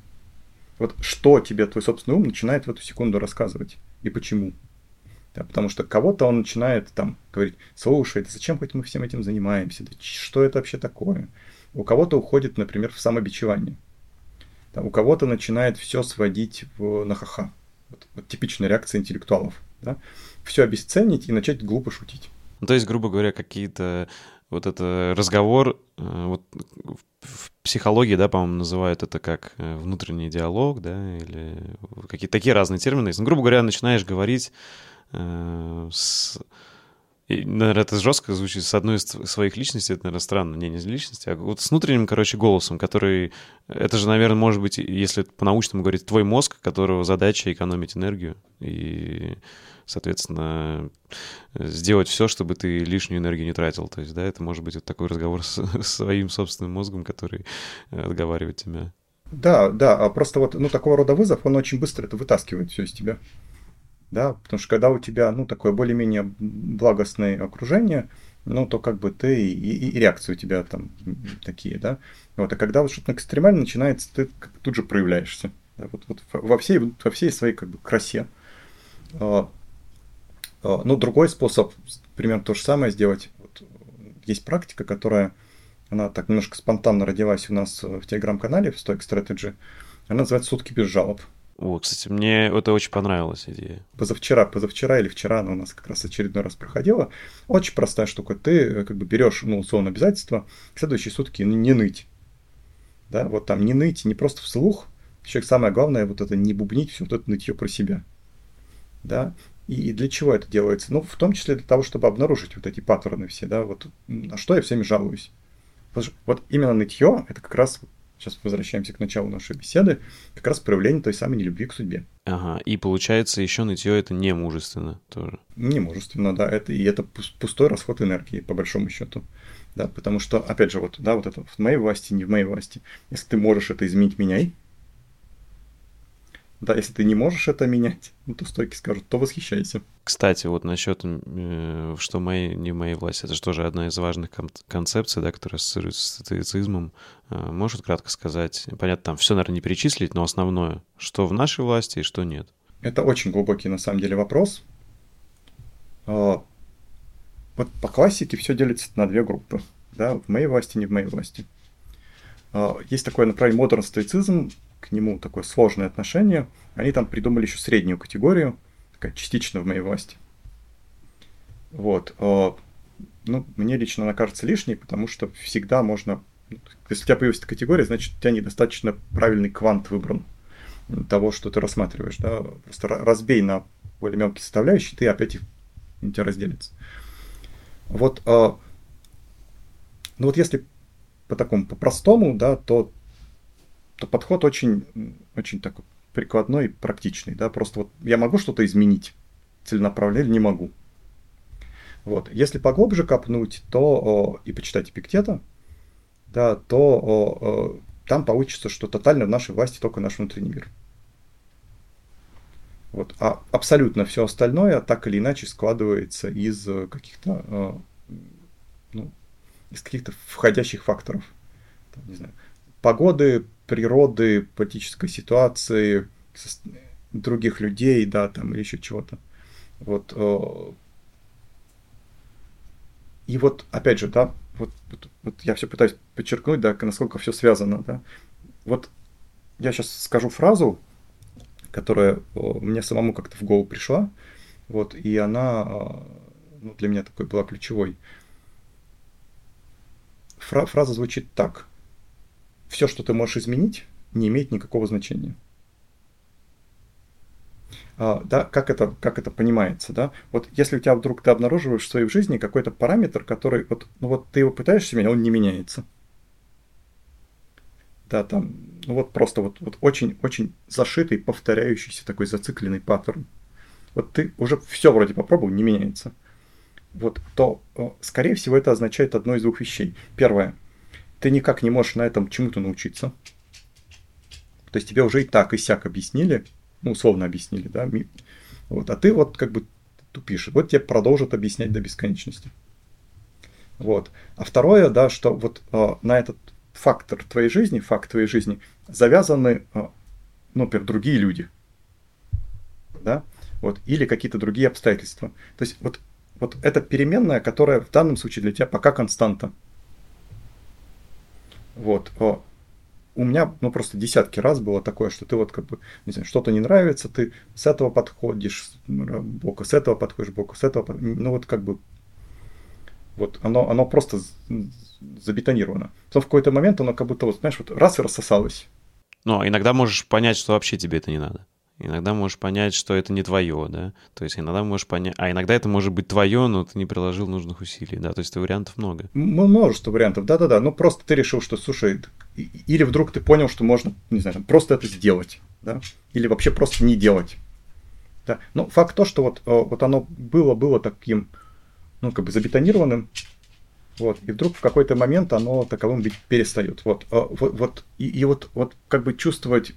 Вот что тебе твой собственный ум начинает в эту секунду рассказывать и почему. Да, потому что кого-то он начинает там говорить, слушай, да зачем хоть мы всем этим занимаемся, да что это вообще такое? У кого-то уходит, например, в самобичевание. Да, у кого-то начинает все сводить в, на ха-ха. Вот, вот типичная реакция интеллектуалов. Да? Все обесценить и начать глупо шутить. Ну, то есть, грубо говоря, какие-то вот это разговор, вот в психологии, да, по-моему, называют это как внутренний диалог, да, или какие-то такие разные термины. Ну, грубо говоря, начинаешь говорить э, с... И, наверное, это жестко звучит. С одной из своих личностей, это, наверное, странно. Не, не с личности, а вот с внутренним, короче, голосом, который... Это же, наверное, может быть, если по-научному говорить, твой мозг, которого задача экономить энергию и, соответственно, сделать все, чтобы ты лишнюю энергию не тратил. То есть, да, это может быть вот такой разговор с, с своим собственным мозгом, который отговаривает тебя. Да, да, просто вот, ну, такого рода вызов, он очень быстро это вытаскивает все из тебя. Да, потому что когда у тебя, ну, такое более-менее благостное окружение, ну, то как бы ты и, и, и реакции у тебя там такие, да. Вот, а когда вот что-то экстремально начинается, ты тут же проявляешься. Да, вот, вот во всей, во всей своей как бы красе. А, а, ну, другой способ, примерно то же самое сделать. Вот, есть практика, которая, она так немножко спонтанно родилась у нас в телеграм-канале, в Stoic Strategy. Она называется «Сутки без жалоб». О, кстати, мне это очень понравилась идея. Позавчера, позавчера или вчера она у нас как раз очередной раз проходила. Очень простая штука. Ты как бы берешь, ну, условно, обязательство в следующие сутки не ныть. Да, вот там не ныть, не просто вслух. Еще самое главное, вот это не бубнить, все вот это нытье про себя. Да, и для чего это делается? Ну, в том числе для того, чтобы обнаружить вот эти паттерны все, да, вот на что я всеми жалуюсь. Потому что вот именно нытье, это как раз... Сейчас возвращаемся к началу нашей беседы, как раз проявление той самой нелюбви к судьбе. Ага, и получается, еще нытье это не мужественно тоже. Не мужественно, да, это, и это пустой расход энергии, по большому счету. Да, потому что, опять же, вот, да, вот это в моей власти, не в моей власти. Если ты можешь это изменить, меняй. Да, если ты не можешь это менять, ну, то стойки скажут, то восхищайся. Кстати, вот насчет, э, что мои, не моей власти, это же тоже одна из важных кон- концепций, да, которая ассоциируется с стоицизмом. Э, можешь краткое сказать, понятно, там все, наверное, не перечислить, но основное, что в нашей власти и что нет? Это очень глубокий, на самом деле, вопрос. Э, вот по классике все делится на две группы, да, в моей власти, не в моей власти. Э, есть такое направление модерн стоицизм, к нему такое сложное отношение, они там придумали еще среднюю категорию, такая частично в моей власти. Вот. Ну, мне лично она кажется лишней, потому что всегда можно... Если у тебя появилась эта категория, значит, у тебя недостаточно правильный квант выбран того, что ты рассматриваешь. Да? Просто разбей на более мелкие составляющие, ты опять их у тебя разделится. Вот. Ну вот если по такому, по-простому, да, то то подход очень, очень такой прикладной и практичный. Да? Просто вот я могу что-то изменить целенаправленно, не могу. Вот. Если поглубже копнуть, то о, и почитать Эпиктета, да, то о, о, там получится, что тотально в нашей власти только наш внутренний мир. Вот. А абсолютно все остальное так или иначе складывается из каких-то, о, ну, из каких-то входящих факторов. Там, не знаю, погоды, природы, политической ситуации, других людей, да, там, или еще чего-то. Вот. И вот, опять же, да, вот, вот, вот я все пытаюсь подчеркнуть, да, насколько все связано, да. Вот я сейчас скажу фразу, которая мне самому как-то в голову пришла, вот, и она, ну, для меня такой была ключевой. Фра- фраза звучит так. Все, что ты можешь изменить, не имеет никакого значения. да, как это, как это понимается, да? Вот если у тебя вдруг ты обнаруживаешь в своей жизни какой-то параметр, который вот, ну вот ты его пытаешься менять, он не меняется. Да, там, ну вот просто вот, вот очень-очень зашитый, повторяющийся такой зацикленный паттерн. Вот ты уже все вроде попробовал, не меняется. Вот, то, скорее всего, это означает одно из двух вещей. Первое. Ты никак не можешь на этом чему-то научиться. То есть тебе уже и так, и сяк объяснили, ну, условно объяснили, да, вот, а ты вот как бы тупишь. Вот тебе продолжат объяснять до бесконечности. Вот. А второе, да, что вот э, на этот фактор твоей жизни, факт твоей жизни, завязаны, э, ну, например, другие люди, да, вот, или какие-то другие обстоятельства. То есть вот, вот это переменная, которая в данном случае для тебя пока константа. Вот. У меня, ну, просто десятки раз было такое, что ты вот как бы, не знаю, что-то не нравится, ты с этого подходишь боку, с этого подходишь боку, с этого подходишь, ну, вот как бы, вот оно, оно просто забетонировано. Потом в какой-то момент оно как будто, вот, знаешь, вот раз и рассосалось. Но иногда можешь понять, что вообще тебе это не надо. Иногда можешь понять, что это не твое, да. То есть иногда можешь понять. А иногда это может быть твое, но ты не приложил нужных усилий, да. То есть вариантов много. Множество вариантов, да-да-да. Ну просто ты решил, что, слушай, или вдруг ты понял, что можно, не знаю, просто это сделать, да. Или вообще просто не делать. Да? Но факт то, что вот, вот оно было-было таким, ну как бы забетонированным, вот. И вдруг в какой-то момент оно таковым ведь перестает. Вот, вот, вот и, и вот, вот как бы чувствовать.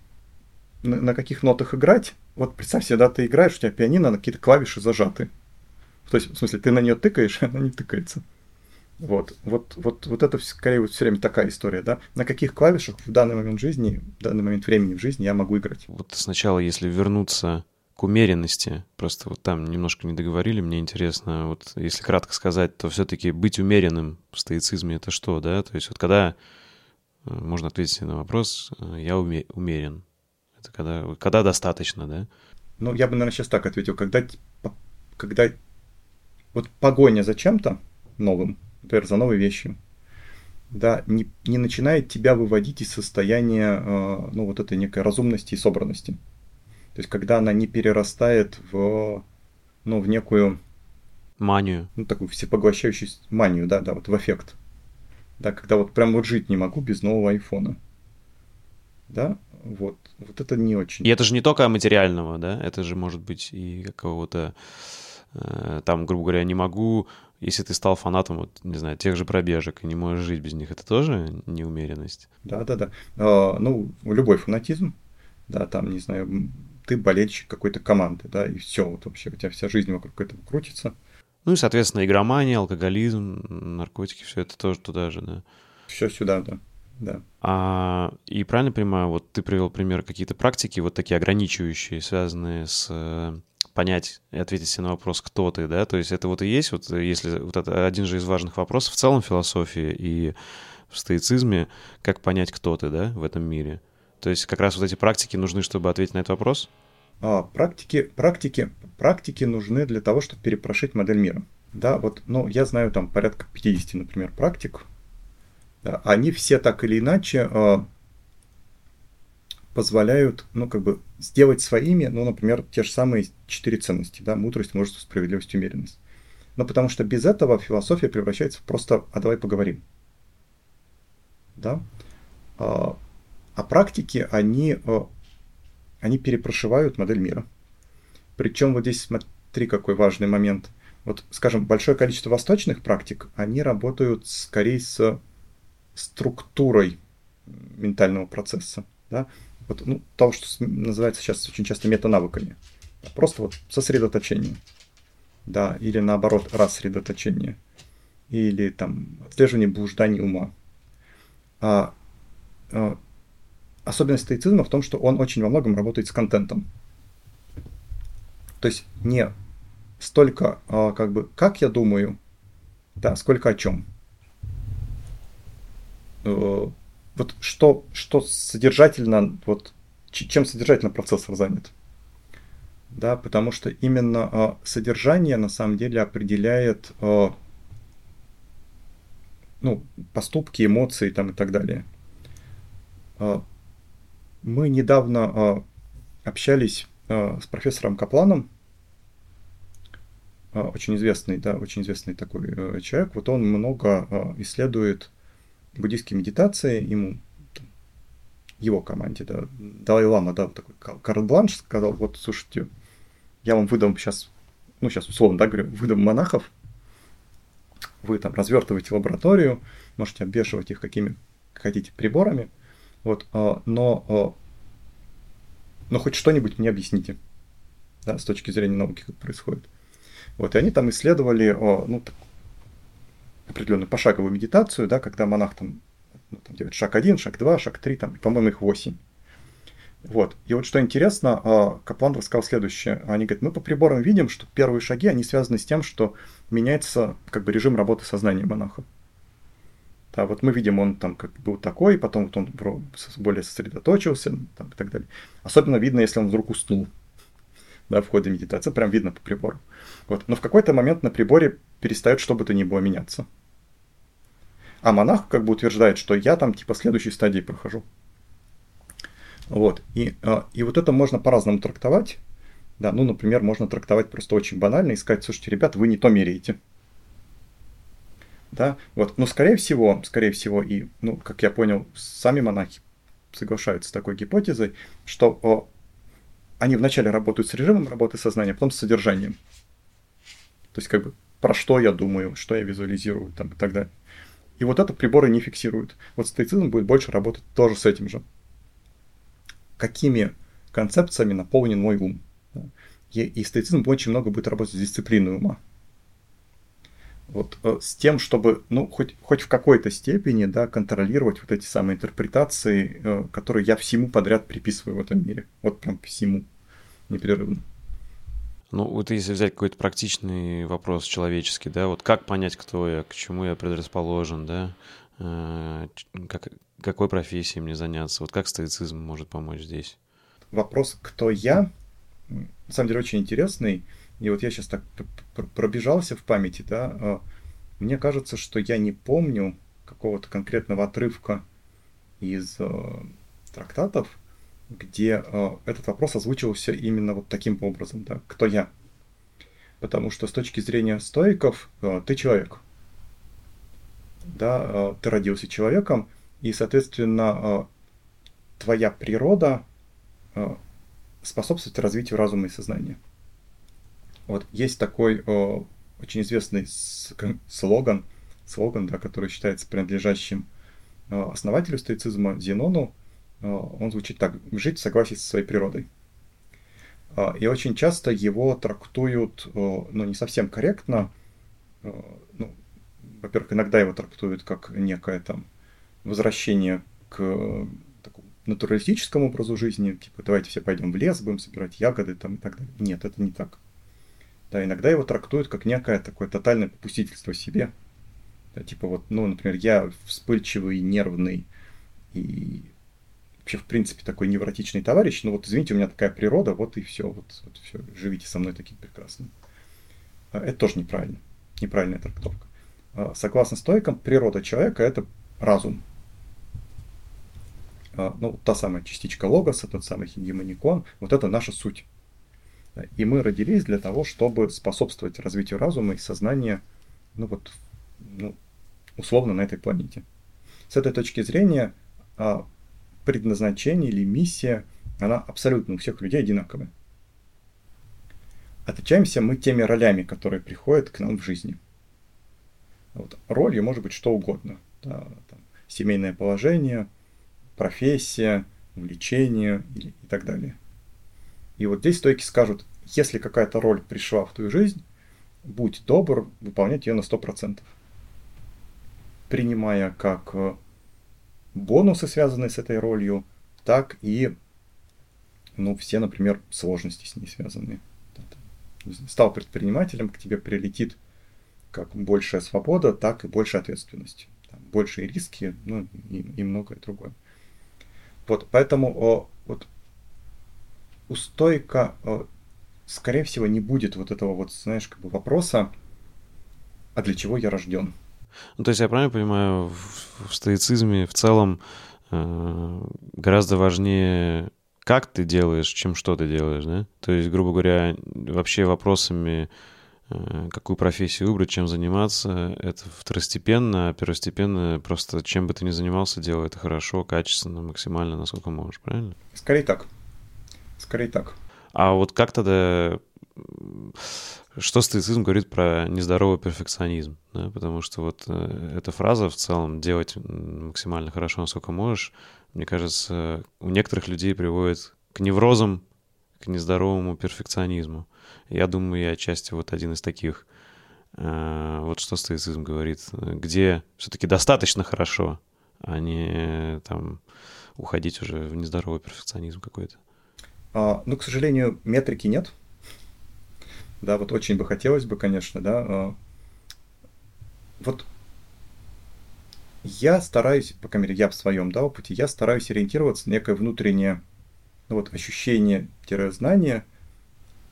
На каких нотах играть? Вот представь себе, да, ты играешь, у тебя пианино, какие-то клавиши зажаты. То есть, в смысле, ты на нее тыкаешь, а она не тыкается. Вот, вот, вот, вот это скорее вот все время такая история, да? На каких клавишах в данный момент жизни, в данный момент времени в жизни я могу играть? Вот сначала, если вернуться к умеренности, просто вот там немножко не договорили, мне интересно, вот если кратко сказать, то все-таки быть умеренным в стоицизме это что, да? То есть вот когда можно ответить на вопрос, я уме- умерен. Это когда, когда достаточно, да? Ну, я бы, наверное, сейчас так ответил. Когда, когда вот погоня за чем-то новым, например, за новой вещью, да, не, не начинает тебя выводить из состояния, э, ну, вот этой некой разумности и собранности. То есть, когда она не перерастает в, ну, в некую... манию. Ну, такую всепоглощающую манию, да, да, вот в аффект. Да, когда вот прям вот жить не могу без нового айфона. Да, вот. Вот это не очень. И это же не только материального, да? Это же может быть и какого-то... Э, там, грубо говоря, не могу... Если ты стал фанатом, вот, не знаю, тех же пробежек и не можешь жить без них, это тоже неумеренность? Да-да-да. Э, ну, любой фанатизм, да, там, не знаю, ты болельщик какой-то команды, да, и все, вот вообще у тебя вся жизнь вокруг этого крутится. Ну и, соответственно, игромания, алкоголизм, наркотики, все это тоже туда же, да? Все сюда, да. Да. А, и правильно понимаю, вот ты привел пример какие-то практики, вот такие ограничивающие, связанные с понять и ответить себе на вопрос, кто ты, да, то есть это вот и есть, вот если вот это один же из важных вопросов в целом в философии и в стоицизме, как понять, кто ты, да, в этом мире. То есть как раз вот эти практики нужны, чтобы ответить на этот вопрос? А, практики, практики, практики нужны для того, чтобы перепрошить модель мира. Да, вот, ну, я знаю там порядка пятьдесят, например, практик. Да, они все так или иначе э, позволяют, ну, как бы, сделать своими, ну, например, те же самые четыре ценности, да, мудрость, мужество, справедливость, умеренность. Но потому что без этого философия превращается в просто «а давай поговорим». Да? Э, а практики, они, э, они перепрошивают модель мира. Причем вот здесь смотри, какой важный момент. Вот, скажем, большое количество восточных практик, они работают скорее с... структурой ментального процесса, да, вот, ну, того, что называется сейчас очень часто метанавыками, просто вот сосредоточение, да, или наоборот рассредоточение, или там отслеживание блужданий ума. А, а, особенность стоицизма в том, что он очень во многом работает с контентом, то есть не столько а, как бы как я думаю, да, сколько о чем. Вот что, что содержательно, вот, чем содержательно процессор занят. Да, потому что именно э, содержание на самом деле определяет э, ну, поступки, эмоции там, и так далее. Э, мы недавно э, общались э, с профессором Капланом, э, очень известный, да, очень известный такой э, человек. Вот он много э, исследует буддийские медитации, ему его команде, да, Далай-лама, да, вот такой карт-бланш сказал: вот, слушайте, я вам выдам сейчас, ну, сейчас условно, да, говорю, выдам монахов, вы там развертываете лабораторию, можете обвешивать их какими хотите приборами, вот, но, но хоть что-нибудь мне объясните, да, с точки зрения науки, как происходит. Вот, и они там исследовали, ну, так, определенную пошаговую медитацию, да, когда монах там, ну, там делает шаг один, шаг два, шаг три, там, по-моему, их восемь. Вот. И вот что интересно, Каплан рассказал следующее. Они говорят, мы по приборам видим, что первые шаги, они связаны с тем, что меняется как бы режим работы сознания монаха. Да, вот мы видим, он там как был такой, потом вот он более сосредоточился, там, и так далее. Особенно видно, если он вдруг уснул, да, в ходе медитации, прям видно по прибору. Вот. Но в какой-то момент на приборе перестает что бы то ни было меняться. А монах как бы утверждает, что я там типа следующей стадии прохожу. Вот. И, и вот это можно по-разному трактовать. Да, ну, например, можно трактовать просто очень банально и сказать: слушайте, ребят, вы не то меряете. Да? Вот. Но скорее всего, скорее всего, и, ну, как я понял, сами монахи соглашаются с такой гипотезой, что о, они вначале работают с режимом работы сознания, а потом с содержанием. То есть, как бы, про что я думаю, что я визуализирую, там, и так далее. И вот это приборы не фиксируют. Вот стоицизм будет больше работать тоже с этим же. Какими концепциями наполнен мой ум? И, и стоицизм очень много будет работать с дисциплиной ума. Вот, с тем, чтобы, ну, хоть, хоть в какой-то степени, да, контролировать вот эти самые интерпретации, которые я всему подряд приписываю в этом мире. Вот прям всему непрерывно. Ну, вот если взять какой-то практичный вопрос человеческий, да, вот как понять, кто я, к чему я предрасположен, да, э, как, какой профессией мне заняться, вот как стоицизм может помочь здесь? Вопрос «кто я?» на самом деле очень интересный, и вот я сейчас так пробежался в памяти, да, мне кажется, что я не помню какого-то конкретного отрывка из э, трактатов, где э, этот вопрос озвучивался именно вот таким образом, да, кто я? Потому что с точки зрения стоиков э, ты человек, да, э, ты родился человеком, и, соответственно, э, твоя природа э, способствует развитию разума и сознания. Вот есть такой э, очень известный слоган, слоган, да, который считается принадлежащим э, основателю стоицизма Зенону. Он звучит так: жить в согласии со своей природой. И очень часто его трактуют, ну, не совсем корректно. Ну, во-первых, иногда его трактуют как некое там возвращение к такому натуралистическому образу жизни, типа давайте все пойдем в лес, будем собирать ягоды там, и так далее. Нет, это не так. Да, иногда его трактуют как некое такое тотальное попустительство себе. Да, типа вот, ну, например, я вспыльчивый, нервный и вообще, в принципе, такой невротичный товарищ, но вот, извините, у меня такая природа, вот и все, вот, вот все, живите со мной таким прекрасным. Это тоже неправильно, неправильная трактовка. Согласно стоикам, природа человека – это разум. Ну, та самая частичка логоса, тот самый хигемоникон, вот это наша суть. И мы родились для того, чтобы способствовать развитию разума и сознания, ну вот, ну, условно, на этой планете. С этой точки зрения, предназначение или миссия, она абсолютно у всех людей одинаковая. Отличаемся мы теми ролями, которые приходят к нам в жизни. Вот. Ролью может быть что угодно. Да, там, семейное положение, профессия, увлечение и, и так далее. И вот здесь стоики скажут, если какая-то роль пришла в твою жизнь, будь добр выполнять ее на сто процентов. Принимая как бонусы, связанные с этой ролью, так и, ну, все, например, сложности с ней связаны. Стал предпринимателем, к тебе прилетит как большая свобода, так и большая ответственность, там, большие риски, ну, и, и многое другое. Вот, поэтому о, вот, у стоика, о, скорее всего, не будет вот этого вот, знаешь, как бы вопроса, а для чего я рожден? Ну, то есть я правильно понимаю, в, в стоицизме в целом э, гораздо важнее как ты делаешь, чем что ты делаешь, да? То есть, грубо говоря, вообще вопросами, какую профессию выбрать, чем заниматься, это второстепенно, а первостепенно просто чем бы ты ни занимался, делай это хорошо, качественно, максимально, насколько можешь, правильно? Скорее так. Скорее так. А вот как тогда... Что стоицизм говорит про нездоровый перфекционизм? Да? Потому что вот эта фраза в целом «делать максимально хорошо, насколько можешь», мне кажется, у некоторых людей приводит к неврозам, к нездоровому перфекционизму. Я думаю, я отчасти вот один из таких. Вот что стоицизм говорит, где все-таки достаточно хорошо, а не там уходить уже в нездоровый перфекционизм какой-то. А, ну, к сожалению, метрики нет. Да, вот очень бы хотелось бы, конечно, да. Вот я стараюсь, по крайней мере, я в своем, да, опыте, я стараюсь ориентироваться на некое внутреннее, ну, вот, ощущение-знание,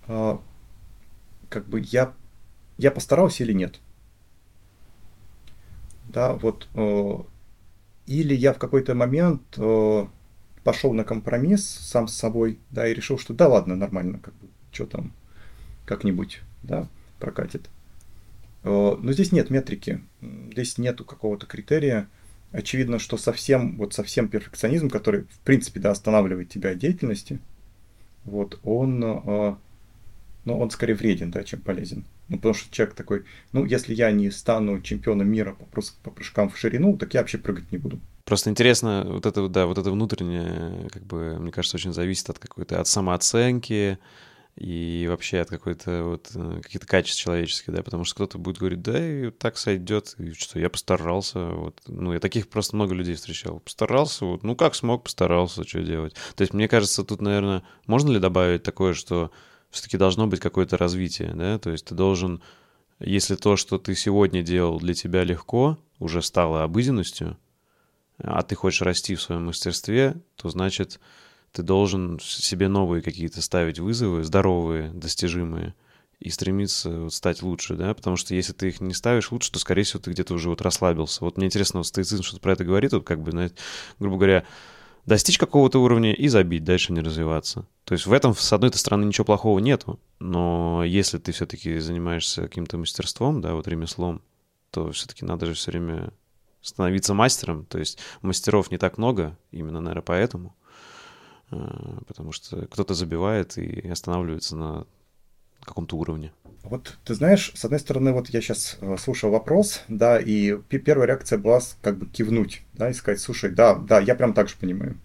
как бы я, я постарался или нет. Да, вот, или я в какой-то момент пошел на компромисс сам с собой, да, и решил, что да ладно, нормально, как бы, что там, как-нибудь, да, прокатит. Но здесь нет метрики, здесь нету какого-то критерия. Очевидно, что совсем, вот совсем перфекционизм, который, в принципе, да, останавливает тебя от деятельности, вот, он, ну, он скорее вреден, да, чем полезен. Ну, потому что человек такой, ну, если я не стану чемпионом мира по, по прыжкам в ширину, так я вообще прыгать не буду. Просто интересно, вот это, да, вот это внутреннее, как бы, мне кажется, очень зависит от какой-то, от самооценки, и вообще от какой-то вот каких-то качеств человеческих, да, потому что кто-то будет говорить, да, и так сойдет, и что, я постарался, вот, ну, я таких просто много людей встречал, постарался, вот, ну, как смог, постарался, что делать. То есть, мне кажется, тут, наверное, можно ли добавить такое, что все-таки должно быть какое-то развитие, да, то есть ты должен, если то, что ты сегодня делал, для тебя легко, уже стало обыденностью, а ты хочешь расти в своем мастерстве, то, значит, ты должен себе новые какие-то ставить вызовы, здоровые, достижимые, и стремиться вот стать лучше, да, потому что если ты их не ставишь лучше, то, скорее всего, ты где-то уже вот расслабился. Вот мне интересно, вот стоицизм что-то про это говорит, вот как бы, грубо говоря, достичь какого-то уровня и забить, дальше не развиваться. То есть в этом, с одной-то стороны, ничего плохого нету, но если ты все-таки занимаешься каким-то мастерством, да, вот ремеслом, то все-таки надо же все время становиться мастером, то есть мастеров не так много, именно, наверное, поэтому. Потому что кто-то забивает и останавливается на каком-то уровне. Вот ты знаешь, с одной стороны, вот я сейчас слушал вопрос, да, и первая реакция была как бы кивнуть, да, и сказать, слушай, да, да, я прям так же понимаю.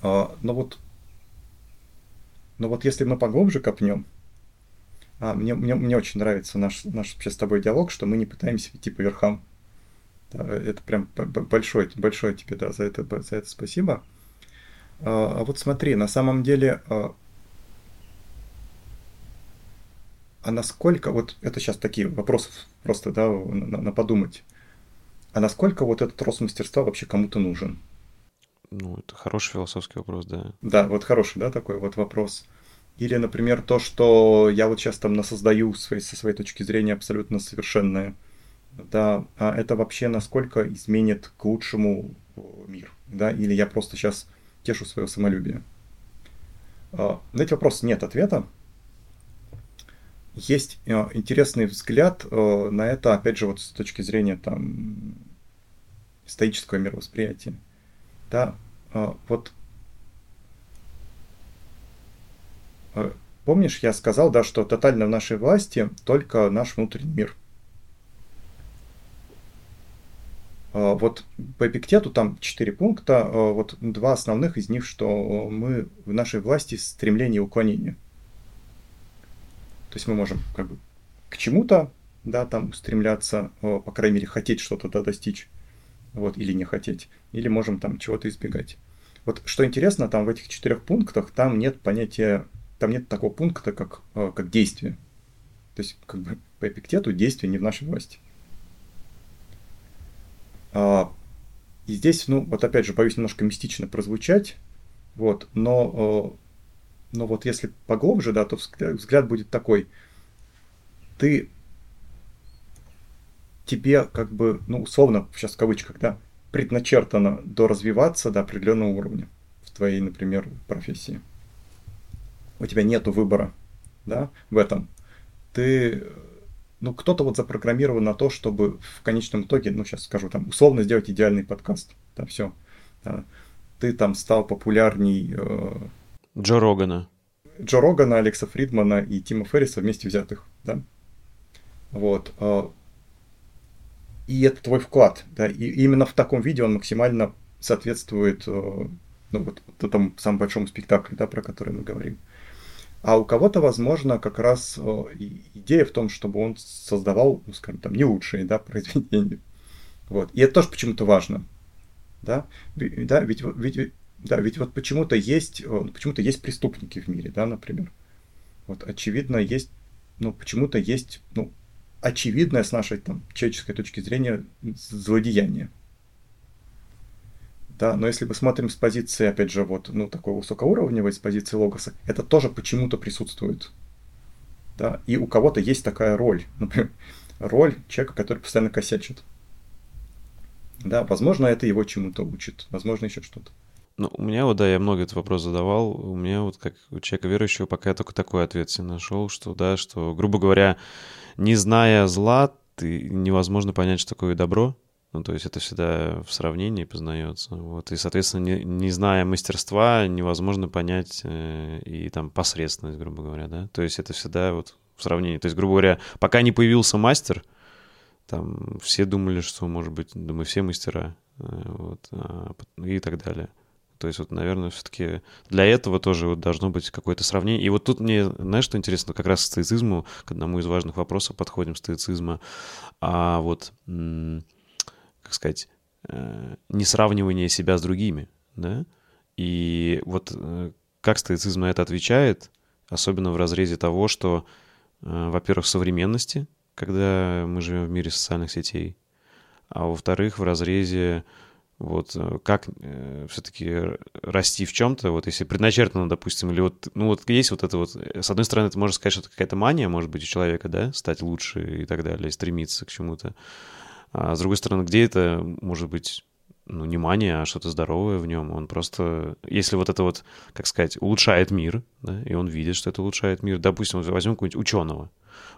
Но вот, но вот если мы поглубже копнем, а, мне, мне, мне очень нравится наш, наш вообще с тобой диалог, что мы не пытаемся идти по верхам. Да, это прям большое, большое тебе, да, за это, за это спасибо. А вот смотри, на самом деле, а насколько, вот это сейчас такие вопросы просто, да, на, на подумать, а насколько вот этот рост мастерства вообще кому-то нужен? Ну, это хороший философский вопрос, да. Да, вот хороший, да, такой вот вопрос. Или, например, то, что я вот сейчас там насоздаю свои, со своей точки зрения абсолютно совершенное, да, а это вообще насколько изменит к лучшему мир, да, или я просто сейчас... тешу свое самолюбие. На эти вопросы нет ответа. Есть интересный взгляд на это, опять же, вот с точки зрения там стоического мировосприятия. Да, вот помнишь, я сказал, да, что тотально в нашей власти только наш внутренний мир. Вот по Эпиктету там четыре пункта, вот два основных из них, что мы в нашей власти стремление и уклонение. То есть мы можем как бы к чему-то, да, там устремляться, по крайней мере, хотеть что-то, да, достичь, вот, или не хотеть, или можем там чего-то избегать. Вот что интересно, там в этих четырех пунктах там нет понятия, там нет такого пункта, как, как действие. То есть как бы по Эпиктету действие не в нашей власти. Uh, и здесь, ну, вот опять же, боюсь немножко мистично прозвучать, вот, но, uh, но вот если поглубже, да, то взгляд, взгляд будет такой, ты, тебе как бы, ну, условно, сейчас в кавычках, да, предначертано доразвиваться до определенного уровня в в твоей, например, профессии. У тебя нет выбора, да, в этом. Ты, ну, кто-то вот запрограммирован на то, чтобы в конечном итоге, ну, сейчас скажу, там, условно сделать идеальный подкаст. Там все. Да. Ты там стал популярней... Э... Джо Рогана. Джо Рогана, Алекса Фридмана и Тима Ферриса вместе взятых, да. Вот. И это твой вклад, да. И именно в таком виде он максимально соответствует, ну, вот, вот этому самому большому спектаклю, да, про который мы говорим. А у кого-то, возможно, как раз идея в том, чтобы он создавал, ну, скажем, там, не лучшие, да, произведения. Вот. И это тоже почему-то важно, да. Да, ведь, ведь, да, ведь вот почему-то есть, почему-то есть преступники в мире, да, например. Вот, очевидно, есть, ну, почему-то есть, ну, очевидное с нашей там человеческой точки зрения злодеяние. Да, но если мы смотрим с позиции, опять же, вот, ну, такой высокоуровневой, с позиции логоса, это тоже почему-то присутствует. Да, и у кого-то есть такая роль, например, роль человека, который постоянно косячит. Да, возможно, это его чему-то учит, возможно, еще что-то. Ну, у меня вот, да, я много этот вопрос задавал, у меня вот как у человека верующего пока я только такой ответ себе нашел, что, да, что, грубо говоря, не зная зла, ты, невозможно понять, что такое добро. Ну, то есть это всегда в сравнении познается. Вот. И, соответственно, не, не зная мастерства, невозможно понять э, и там посредственность, грубо говоря, да. То есть это всегда вот в сравнении. То есть, грубо говоря, пока не появился мастер, там все думали, что, может быть, думаю, все мастера, э, вот, и так далее. То есть вот, наверное, все-таки для этого тоже вот должно быть какое-то сравнение. И вот тут мне, знаешь, что интересно, как раз к стоицизму, к одному из важных вопросов подходим стоицизма, а вот... М- как сказать, несравнивание себя с другими, да, и вот как стоицизм на это отвечает, особенно в разрезе того, что, во-первых, в современности, когда мы живем в мире социальных сетей, а во-вторых, в разрезе вот как все-таки расти в чем-то, вот если предначертано, допустим, или вот, ну вот есть вот это вот, с одной стороны, ты можешь сказать, что это какая-то мания, может быть, у человека, да, стать лучше и так далее, стремиться к чему-то. А с другой стороны, где это, может быть, ну, не мания, а что-то здоровое в нем? Он просто, если вот это вот, как сказать, улучшает мир, да, и он видит, что это улучшает мир. Допустим, возьмем какого-нибудь ученого.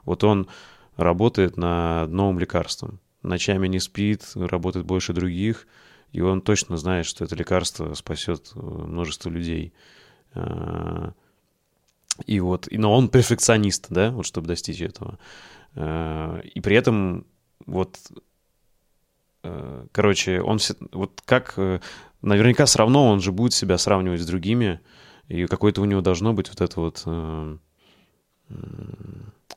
Вот он работает над новым лекарством. Ночами не спит, работает больше других, и он точно знает, что это лекарство спасет множество людей. И вот, но он перфекционист, да, вот чтобы достичь этого. И при этом вот... Короче, он все, вот как, наверняка все равно он же будет себя сравнивать с другими, и какое-то у него должно быть вот это вот э, э,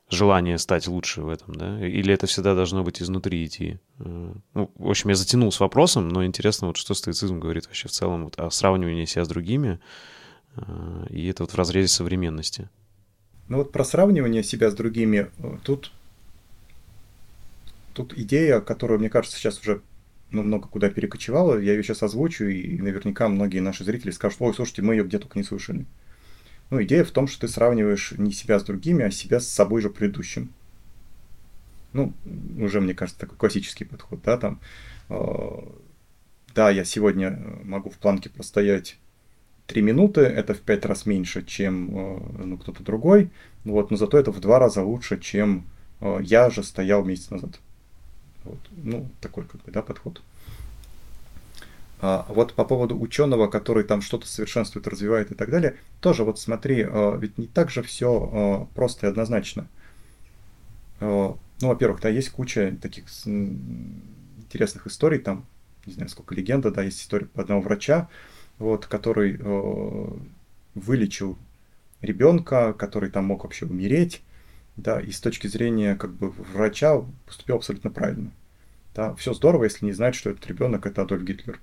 желание стать лучше в этом, да? Или это всегда должно быть изнутри идти? Ну, в общем, я затянул с вопросом, но интересно, вот что стоицизм говорит вообще в целом вот о сравнивании себя с другими, э, и это вот в разрезе современности. Ну вот про сравнивание себя с другими тут... Тут идея, которая, мне кажется, сейчас уже ну, много куда перекочевала, я ее сейчас озвучу, и наверняка многие наши зрители скажут: ой, слушайте, мы ее где только не слышали. Ну, идея в том, что ты сравниваешь не себя с другими, а себя с собой же предыдущим. Ну, уже, мне кажется, такой классический подход, да, там, э, да, я сегодня могу в планке простоять три минуты, это в пять раз меньше, чем э, ну, кто-то другой, вот, но зато это в два раза лучше, чем э, я же стоял месяц назад. Вот. Ну, такой как бы, да, подход. А вот по поводу ученого, который там что-то совершенствует, развивает и так далее, тоже вот смотри, ведь не так же все просто и однозначно. Ну, во-первых, да, есть куча таких интересных историй, там, не знаю, сколько легенда, да, есть история одного врача, вот, который вылечил ребенка, который там мог вообще умереть. Да, и с точки зрения как бы врача поступил абсолютно правильно. Да, все здорово, если не знать, что этот ребенок это Адольф Гитлер.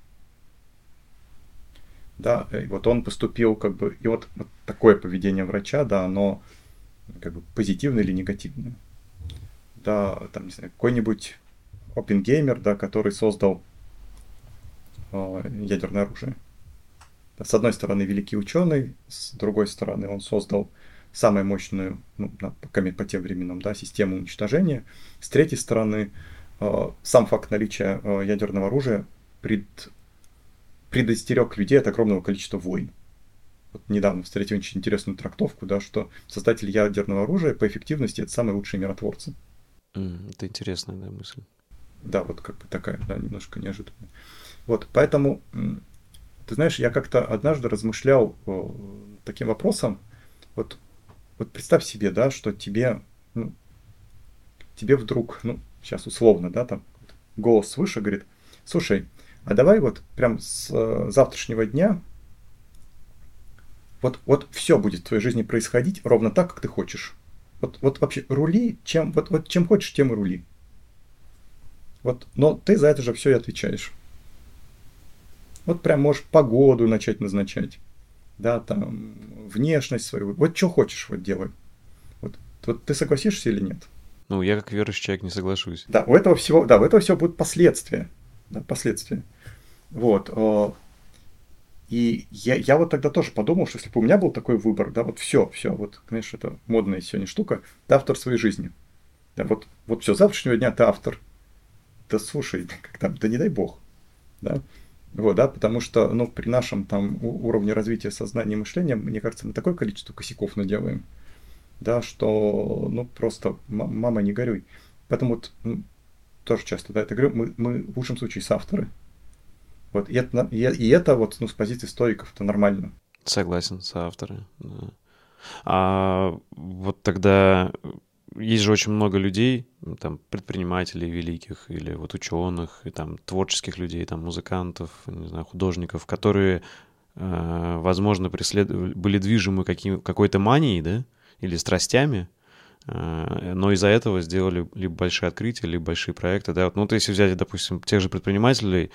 Да, и вот он поступил как бы, и вот, вот такое поведение врача, да, оно как бы позитивное или негативное. Да, там, не знаю, какой-нибудь Опенгеймер, да, который создал э, ядерное оружие. Да, с одной стороны, великий ученый, с другой стороны, он создал самую мощную, ну, пока по тем временам, да, систему уничтожения. С третьей стороны, э, сам факт наличия э, ядерного оружия пред, предостерег людей от огромного количества войн. Вот недавно встретил очень интересную трактовку, да, что создатели ядерного оружия по эффективности — это самые лучшие миротворцы. Mm, это интересная, да, мысль. Да, вот как бы такая, да, немножко неожиданная. Вот, поэтому, ты знаешь, я как-то однажды размышлял таким вопросом. Вот, вот представь себе, да, что тебе, ну, тебе вдруг, ну, сейчас условно, да, там голос свыше говорит: слушай, а давай вот прям с завтрашнего дня вот, вот все будет в твоей жизни происходить ровно так, как ты хочешь. Вот, вот вообще рули, чем, вот, вот чем хочешь, тем и рули. Вот, но ты за это же все и отвечаешь. Вот прям можешь погоду начать назначать, да, там, внешность свою, вот что хочешь, вот делай. Вот, вот ты согласишься или нет? Ну, я как верующий человек не соглашусь. Да, у этого всего, да, у этого всего будут последствия, да, последствия. Вот, и я, я вот тогда тоже подумал, что если бы у меня был такой выбор, да, вот все, все, вот, конечно, это модная сегодня штука, ты автор своей жизни. Да, вот, вот все, завтрашнего дня ты автор. Да слушай, как там, да не дай бог, да, вот, да, потому что, ну, при нашем там уровне развития сознания и мышления, мне кажется, мы такое количество косяков наделаем, да, что, ну, просто, мама, не горюй. Поэтому вот, ну, тоже часто, да, это говорю, мы, мы в лучшем случае соавторы. Вот, и это, и, и это вот, ну, с позиции стоиков-то нормально. Согласен, соавторы, да. А вот тогда... Есть же очень много людей, там, предпринимателей великих, или вот ученых, и там творческих людей, там, музыкантов, не знаю, художников, которые, э, возможно, преслед... были движимы каким... какой-то манией, да, или страстями, э, но из-за этого сделали либо большие открытия, либо большие проекты, да. Вот, ну, вот если взять, допустим, тех же предпринимателей,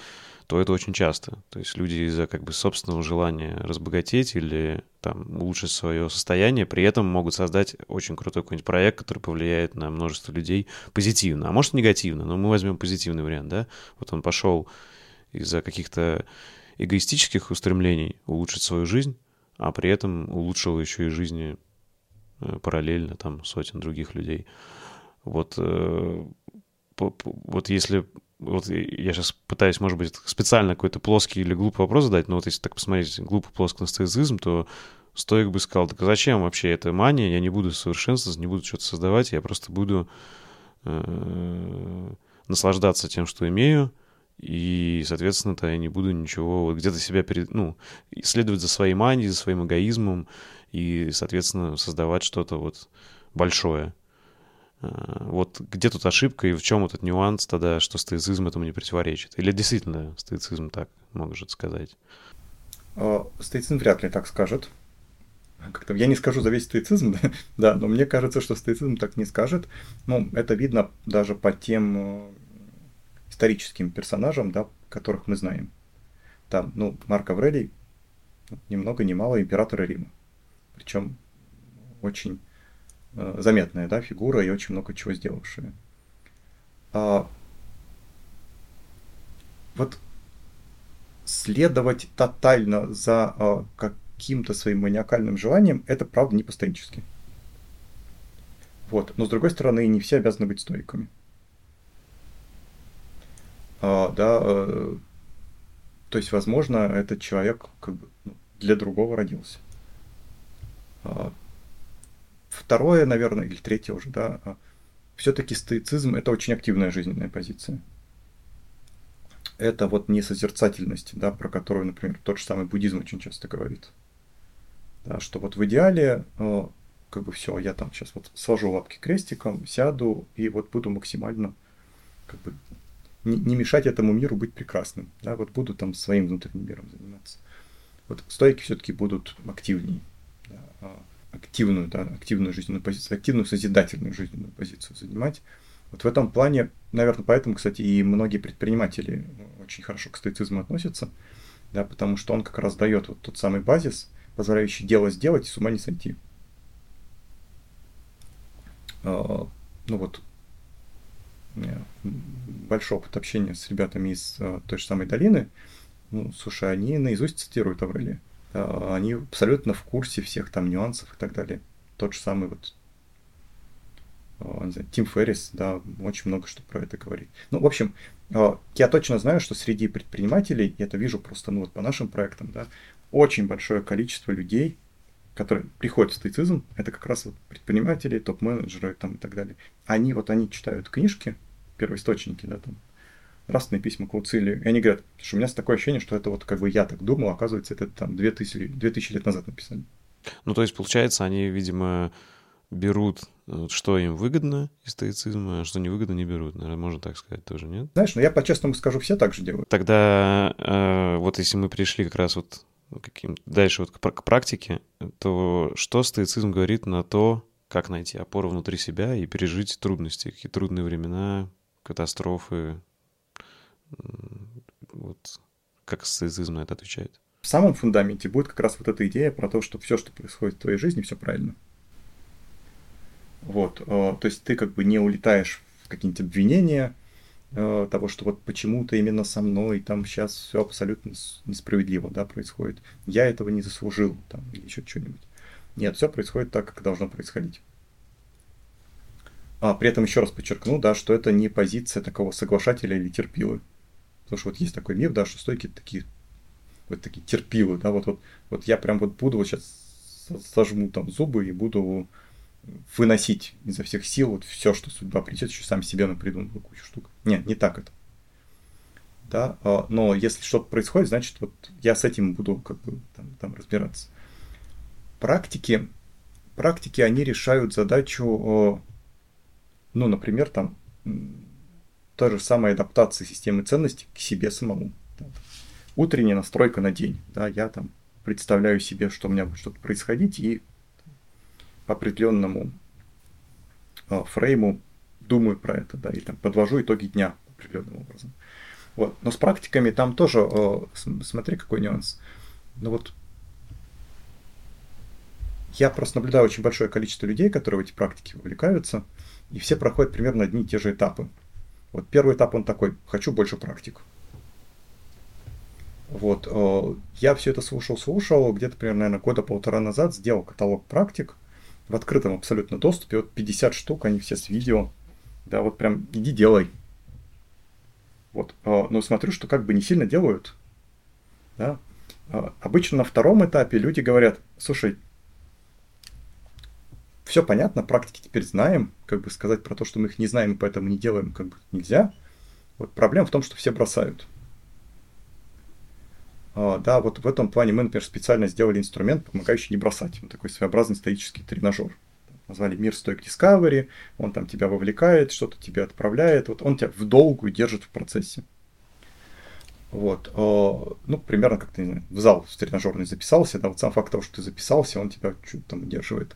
то это очень часто. То есть люди из-за как бы собственного желания разбогатеть или там улучшить свое состояние, при этом могут создать очень крутой какой-нибудь проект, который повлияет на множество людей позитивно, а может негативно, но мы возьмем позитивный вариант, да? Вот он пошел из-за каких-то эгоистических устремлений улучшить свою жизнь, а при этом улучшил еще и жизни параллельно там сотен других людей. Вот, вот если... Вот я сейчас пытаюсь, может быть, специально какой-то плоский или глупый вопрос задать, но вот если так посмотреть, глупый плоский стоицизм, то стоик бы сказал: так а зачем вообще эта мания, я не буду совершенствоваться, не буду что-то создавать, я просто буду наслаждаться тем, что имею, и, соответственно-то, я не буду ничего, вот где-то себя, перед, ну, следовать за своей манией, за своим эгоизмом и, соответственно, создавать что-то вот большое. Вот где тут ошибка и в чем этот нюанс тогда, что стоицизм этому не противоречит? Или действительно стоицизм так может сказать? Стоицизм вряд ли так скажет. Как-то я не скажу за весь стоицизм, да, но мне кажется, что стоицизм так не скажет. Ну, это видно даже по тем историческим персонажам, да, которых мы знаем. Там, ну, Марк Аврелий, ни много ни мало императора Рима. Причем очень... заметная, да, фигура и очень много чего сделавшая. А, вот следовать тотально за а, каким-то своим маниакальным желанием — это, правда, не по-стоически. Вот. Но, с другой стороны, не все обязаны быть стоиками. А, да, а, то есть, возможно, этот человек как бы для другого родился. А, Второе, наверное, или третье уже, да, все-таки стоицизм — это очень активная жизненная позиция. Это вот не созерцательность, да, про которую, например, тот же самый буддизм очень часто говорит. Да, что вот в идеале, как бы все, я там сейчас вот сложу лапки крестиком, сяду и вот буду максимально, как бы, не мешать этому миру быть прекрасным. Да, вот буду там своим внутренним миром заниматься. Вот стоики все-таки будут активнее. Да, активную, да, активную жизненную позицию, активную созидательную жизненную позицию занимать. Вот в этом плане, наверное, поэтому, кстати, и многие предприниматели очень хорошо к стоицизму относятся, да, потому что он как раз дает вот тот самый базис, позволяющий дело сделать и с ума не сойти. Ну вот, большой опыт общения с ребятами из той же самой долины, ну, слушай, они наизусть цитируют Аврелия. Они абсолютно в курсе всех там нюансов и так далее. Тот же самый вот, не знаю, Тим Феррис, да, очень много что про это говорит. Ну, в общем, Я точно знаю, что среди предпринимателей, я это вижу просто ну, вот по нашим проектам, да, очень большое количество людей, которые приходят в стоицизм, это как раз вот предприниматели, топ-менеджеры там, и так далее. Они вот они читают книжки, первоисточники, да, там, нравственные письма к Луцилию, и они говорят, что у меня такое ощущение, что это вот как бы я так думал, оказывается, это там две тысячи лет назад написано. Ну, то есть, получается, они, видимо, берут, что им выгодно из стоицизма, а что невыгодно, не берут. Наверное, можно так сказать тоже, нет? Знаешь, ну я по-честному скажу, все так же делают. Тогда э, вот если мы пришли как раз вот каким, дальше вот к, к практике, то что стоицизм говорит на то, как найти опору внутри себя и пережить трудности, какие трудные времена, катастрофы, вот как стоицизм на это отвечает? В самом фундаменте будет как раз вот эта идея про то, что все, что происходит в твоей жизни, все правильно. Вот, то есть ты как бы не улетаешь в какие-нибудь обвинения того, что вот почему-то именно со мной там сейчас все абсолютно несправедливо, да, происходит. Я этого не заслужил там или еще что-нибудь. Нет, все происходит так, как должно происходить. А при этом еще раз подчеркну, да, что это не позиция такого соглашателя или терпилы. Потому что вот есть такой миф, да, что стойки такие, вот такие терпилы, да, вот, вот, вот я прям вот буду вот сейчас сожму там зубы и буду выносить изо всех сил вот все, что судьба придет, еще сам себе напридумывал кучу штук. Нет, не так это. Да, но если что-то происходит, значит, вот я с этим буду как бы там, там разбираться. Практики, практики, они решают задачу, ну, например, там, той же самой адаптации системы ценностей к себе самому. Да. Утренняя настройка на день. Да, я там представляю себе, что у меня будет что-то происходить, и по определенному э, фрейму думаю про это, да, и там подвожу итоги дня определенным образом. Вот. Но с практиками там тоже, э, смотри, какой нюанс. Ну вот, я просто наблюдаю очень большое количество людей, которые в эти практики вовлекаются, и все проходят примерно одни и те же этапы. Вот первый этап, он такой, хочу больше практик. Вот, э, я все это слушал-слушал, где-то примерно, наверное, года полтора назад сделал каталог практик, в открытом абсолютно доступе, вот пятьдесят штук, они все с видео, да, вот прям иди делай. Вот, но смотрю, что как бы не сильно делают, да. Обычно на втором этапе люди говорят, слушай, все понятно, практики теперь знаем, как бы сказать про то, что мы их не знаем и поэтому не делаем, как бы нельзя. Вот проблема в том, что все бросают. Uh, да, вот в этом плане мы, например, специально сделали инструмент, помогающий не бросать. Вот такой своеобразный стоический тренажер. Назвали Мир Stoic Discovery, он там тебя вовлекает, что-то тебе отправляет, вот он тебя в долгую держит в процессе. Вот, uh, ну, примерно как-то, не знаю, в зал в тренажерный записался, да, вот сам факт того, что ты записался, он тебя чуть там удерживает.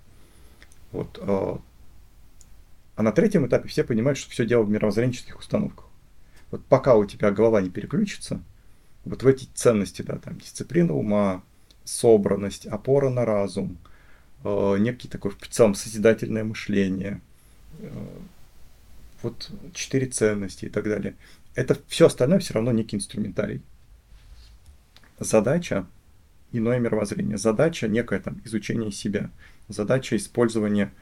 Вот, uh. А на третьем этапе все понимают, что все дело в мировоззренческих установках. Вот пока у тебя голова не переключится, вот в эти ценности, да, там дисциплина ума, собранность, опора на разум, э, некий такой в целом созидательное мышление, э, вот четыре ценности и так далее. Это все остальное все равно некий инструментарий. Задача иное мировоззрение, задача некое там изучение себя, задача использования,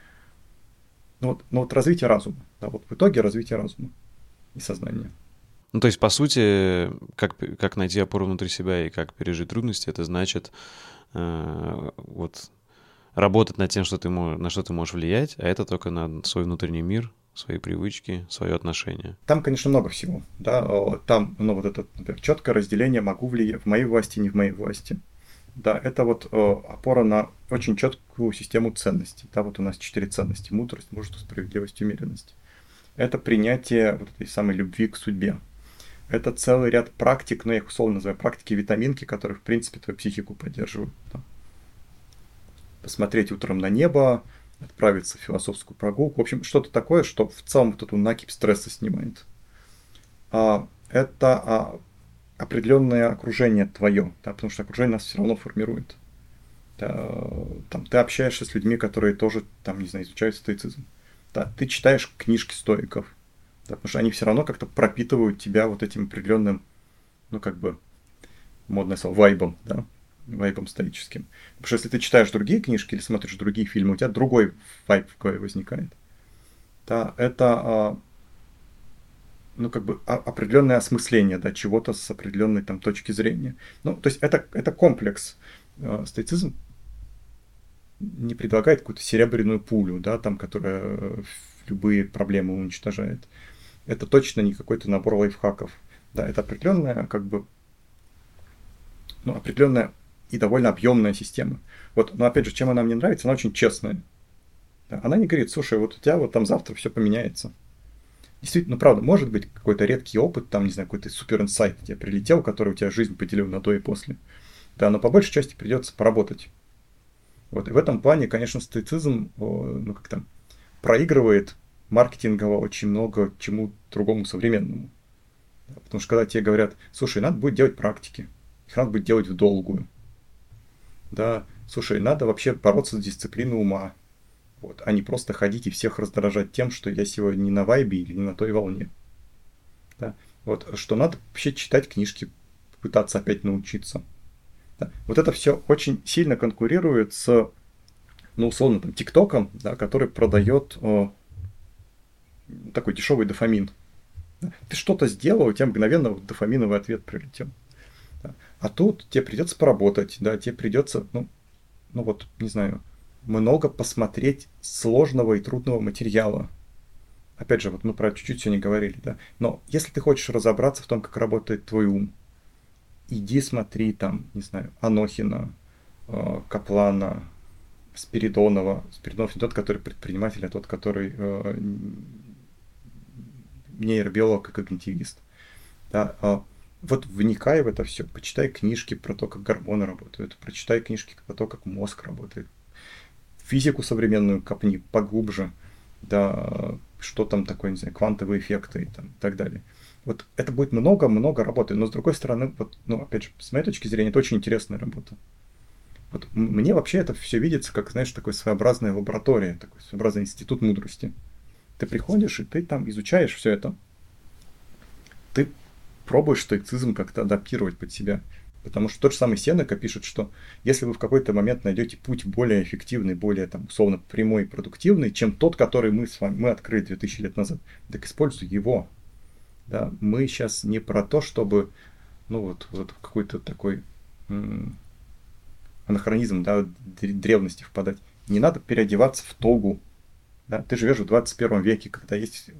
ну вот, ну вот развитие разума, да, вот в итоге развитие разума и сознания. Ну, то есть, по сути, как, как найти опору внутри себя и как пережить трудности, это значит э, вот, работать над тем, что ты, на что ты можешь влиять, а это только на свой внутренний мир, свои привычки, свое отношение. Там, конечно, много всего. Да? Там, ну, вот это, например, четкое разделение «могу влиять», «в моей власти», «не в моей власти». Да, это вот э, опора на очень четкую систему ценностей. Да, вот у нас четыре ценности – мудрость, мужество, справедливость, умеренность. Это принятие вот этой самой любви к судьбе. Это целый ряд практик, но я их условно называю практики-витаминки, которые, в принципе, твою психику поддерживают. Там посмотреть утром на небо, отправиться в философскую прогулку. В общем, что-то такое, что в целом вот эту накипь стресса снимает. А, это а, определенное окружение твое, да, потому что окружение нас все равно формирует. Да, там, ты общаешься с людьми, которые тоже, там, не знаю, изучают стоицизм. Да, ты читаешь книжки стоиков. Да, потому что они все равно как-то пропитывают тебя вот этим определенным, ну как бы, модное слово, вайбом, да, вайбом стоическим. Потому что если ты читаешь другие книжки или смотришь другие фильмы, у тебя другой вайб возникает. Да, это, ну, как бы определенное осмысление, да, чего-то с определенной там точки зрения. Ну, то есть это, это комплекс. Стоицизм не предлагает какую-то серебряную пулю, да, там, которая любые проблемы уничтожает. Это точно не какой-то набор лайфхаков. Да, это определенная, как бы, ну, определенная и довольно объемная система. Вот, но опять же, чем она мне нравится, она очень честная. Она не говорит: слушай, вот у тебя вот там завтра все поменяется. Действительно, ну, правда, может быть какой-то редкий опыт, там, не знаю, какой-то супер инсайт тебе прилетел, который у тебя жизнь поделил на то и после. Да, но по большей части придется поработать. Вот, и в этом плане, конечно, стоицизм, ну, как там, проигрывает маркетингово очень много чему другому современному. Потому что когда тебе говорят: слушай, надо будет делать практики, их надо будет делать в долгую. Да, слушай, надо вообще бороться за дисциплину ума. Вот, а не просто ходить и всех раздражать тем, что я сегодня не на вайбе или не на той волне. Да. Вот, что надо вообще читать книжки, пытаться опять научиться. Да. Вот это все очень сильно конкурирует с, ну, условно, там, ТикТоком, да, который продает э, такой дешевый дофамин. Да. Ты что-то сделал, у тебя мгновенно дофаминовый ответ прилетел. Да. А тут тебе придется поработать, да, тебе придется, ну, ну вот, не знаю, много посмотреть сложного и трудного материала. Опять же, вот мы про чуть-чуть сегодня говорили, да. Но если ты хочешь разобраться в том, как работает твой ум, иди смотри там, не знаю, Анохина, э, Каплана, Спиридонова. Спиридонов не тот, который предприниматель, а тот, который э, нейробиолог и когнитивист. Да, э, вот вникай в это все, почитай книжки про то, как гормоны работают, прочитай книжки про то, как мозг работает. Физику современную копни поглубже, да, что там такое, не знаю, квантовые эффекты и, там, и так далее. Вот это будет много-много работы, но с другой стороны, вот, ну, опять же, с моей точки зрения, это очень интересная работа. Вот мне вообще это все видится как, знаешь, такая своеобразная лаборатория, такой своеобразный институт мудрости. Ты приходишь, и ты там изучаешь все это. Ты пробуешь стоицизм как-то адаптировать под себя. Потому что тот же самый Сенека пишет, что если вы в какой-то момент найдете путь более эффективный, более там, условно прямой и продуктивный, чем тот, который мы с вами мы открыли две тысячи лет назад, так используй его. Да? Мы сейчас не про то, чтобы, ну вот, вот какой-то такой м- анахронизм, да, древности впадать. Не надо переодеваться в тогу. Да? Ты живешь в двадцать первом веке, когда есть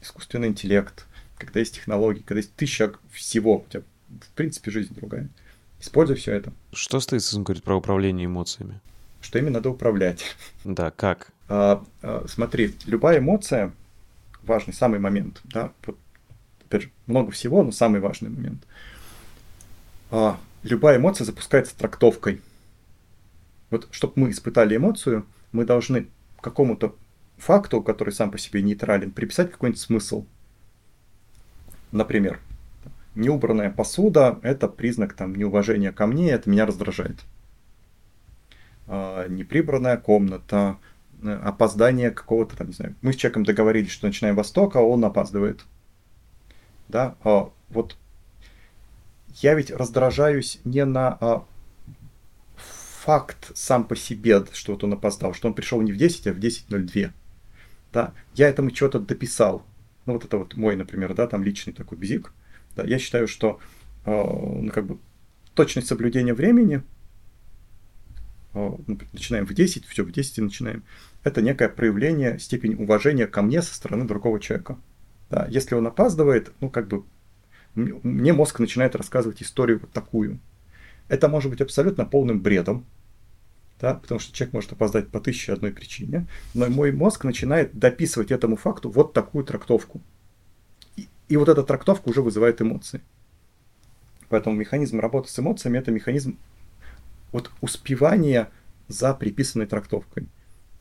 искусственный интеллект, когда есть технологии, когда есть тысяча всего. У тебя, в принципе, жизнь другая. Используй все это. Что стоицизм говорит про управление эмоциями? Что ими надо управлять. Да, как? А, а, смотри, любая эмоция, важный самый момент, да, вот, опять же, много всего, но самый важный момент. А, любая эмоция запускается трактовкой. Вот, чтобы мы испытали эмоцию, мы должны какому-то факту, который сам по себе нейтрален, приписать какой-нибудь смысл. Например, неубранная посуда – это признак там, неуважения ко мне, это меня раздражает. А, неприбранная комната, опоздание какого-то, там, не знаю, мы с человеком договорились, что начинаем во столько, а он опаздывает. Да? А, вот. Я ведь раздражаюсь не на а, факт сам по себе, что вот он опоздал, что он пришел не в десять, а в десять ноль два. Да? Я этому чего-то дописал. Ну вот это вот мой, например, да, там личный такой бзик. Да, я считаю, что э, ну, как бы, точность соблюдения времени, э, начинаем в десять, все, в десять и начинаем, это некое проявление степени уважения ко мне со стороны другого человека. Да, если он опаздывает, ну как бы мне мозг начинает рассказывать историю вот такую. Это может быть абсолютно полным бредом, да, потому что человек может опоздать по тысяче одной причине, но мой мозг начинает дописывать этому факту вот такую трактовку. И вот эта трактовка уже вызывает эмоции. Поэтому механизм работы с эмоциями – это механизм вот успевания за приписанной трактовкой.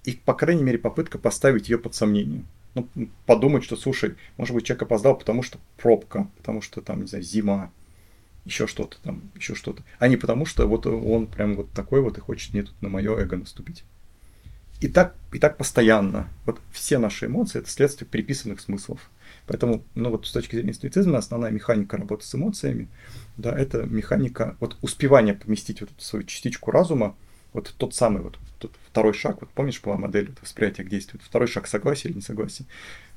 И, по крайней мере, попытка поставить ее под сомнение. Ну, подумать, что, слушай, может быть, человек опоздал, потому что пробка, потому что, там, не знаю, зима, еще что-то там, еще что-то. А не потому что вот он прям вот такой вот и хочет мне тут на мое эго наступить. И так, и так постоянно. Вот все наши эмоции – это следствие приписанных смыслов. Поэтому, ну вот с точки зрения стоицизма, основная механика работы с эмоциями, да, это механика вот успевания поместить вот эту свою частичку разума Вот тот самый вот тот второй шаг, вот помнишь, по модели вот, восприятия к действию, второй шаг согласия или несогласия.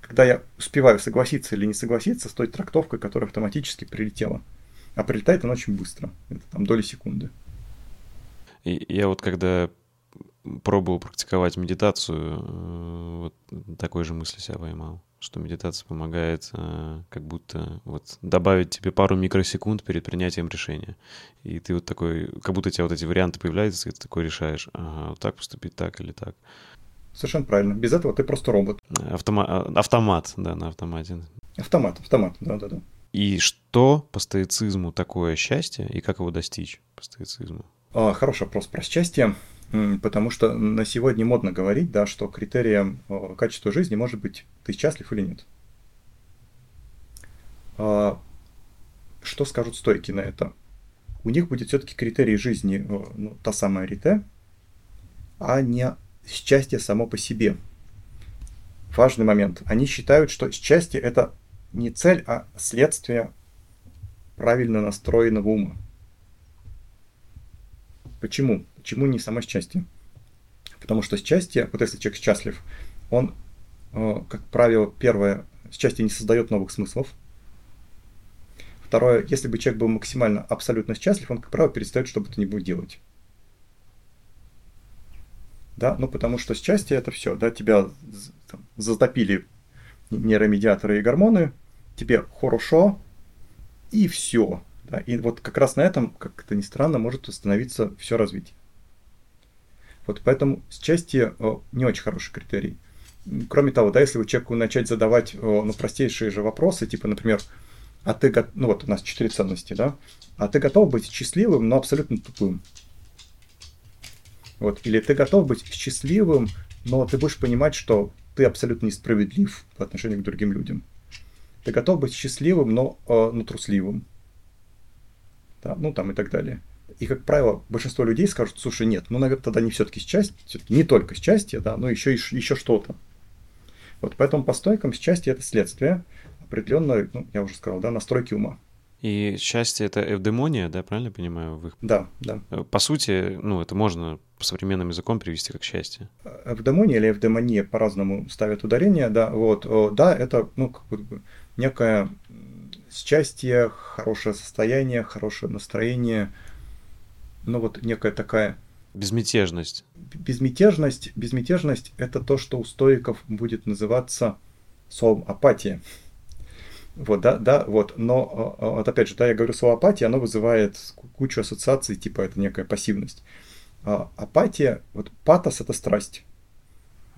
Когда я успеваю согласиться или не согласиться с той трактовкой, которая автоматически прилетела. А прилетает она очень быстро, это там доли секунды. И я вот когда пробовал практиковать медитацию, вот такой же мысли себя поймал, что медитация помогает как будто вот добавить тебе пару микросекунд перед принятием решения. И ты вот такой, как будто у тебя вот эти варианты появляются, и ты такой решаешь, ага, вот так поступить, так или так. Совершенно правильно. Без этого ты просто робот. Автома- автомат, да, на автомате. Автомат, автомат, да-да-да. И что по стоицизму такое счастье, и как его достичь по стоицизму? Хороший вопрос про счастье, потому что на сегодня модно говорить, да, что критерием качества жизни может быть, ты счастлив или нет. Что скажут стоики на это? У них будет все-таки критерий жизни, ну, та самая Арете, а не счастье само по себе. Важный момент. Они считают, что счастье – это не цель, а следствие правильно настроенного ума. Почему? Почему не само счастье? Потому что счастье, вот если человек счастлив, он, как правило, первое, счастье не создает новых смыслов. Второе, если бы человек был максимально абсолютно счастлив, он, как правило, перестает что бы то ни было делать. Да, ну потому что счастье это все, да, тебя там, затопили нейромедиаторы и гормоны, тебе хорошо и все. Да, и вот как раз на этом, как это ни странно, может остановиться все развитие. Вот поэтому счастье не очень хороший критерий. Кроме того, да, если вы человеку начать задавать ну, простейшие же вопросы, типа, например, а ты го... ну вот у нас четыре ценности, да, а ты готов быть счастливым, но абсолютно тупым? Вот. Или ты готов быть счастливым, но ты будешь понимать, что ты абсолютно несправедлив по отношению к другим людям. Ты готов быть счастливым, но, э, но трусливым. Да, ну там и так далее. И, как правило, большинство людей скажут, слушай, нет, ну, наверное, тогда не все-таки счастье, все-таки не только счастье, да, но еще, еще что-то. Вот поэтому по стоикам счастье – это следствие определенной, ну, я уже сказал, да, настройки ума. И счастье – это эвдемония, да, правильно понимаю? Вы... Да, да. По сути, ну, это можно современным языком перевести как счастье. Эвдемония или эвдемония по-разному ставят ударение, да, вот, да, это, ну, как бы некое счастье, хорошее состояние, хорошее настроение, ну, вот некая такая… Безмятежность. Безмятежность, безмятежность – это то, что у стоиков будет называться словом апатия. Вот, да, да, вот, но, вот опять же, да, я говорю слово апатия, оно вызывает кучу ассоциаций, типа это некая пассивность. Апатия, вот патос – это страсть.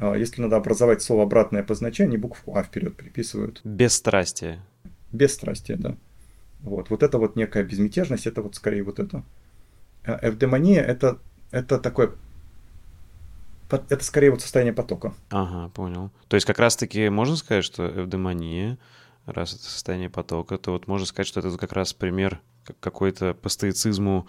Если надо образовать слово обратное по значению, букву А вперед переписывают. Бесстрастие. Бесстрастие, да. Вот, вот это вот некая безмятежность, это вот скорее вот это. Эвдемония – это, это такое… Это скорее вот состояние потока. Ага, понял. То есть как раз-таки можно сказать, что эвдемония… Раз это состояние потока, то вот можно сказать, что это как раз пример какой-то по стоицизму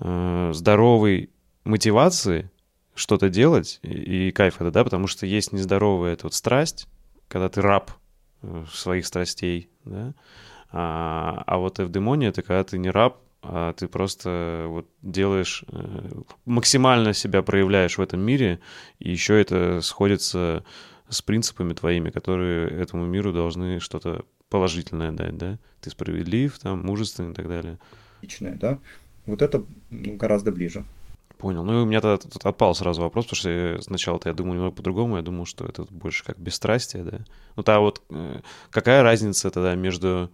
э, здоровой мотивации что-то делать, и, и кайф это, да, потому что есть нездоровая эта вот страсть, когда ты раб своих страстей, да, а, а вот эвдемония — это когда ты не раб, а ты просто вот делаешь, максимально себя проявляешь в этом мире, и еще это сходится с принципами твоими, которые этому миру должны что-то положительное дать, да? Ты справедлив, там, мужественный и так далее. Личное, да? Вот это ну, гораздо ближе. Понял. Ну и у меня тогда тут отпал сразу вопрос, потому что сначала-то я думал немного по-другому, я думал, что это больше как бесстрастие, да? Ну та вот какая разница тогда между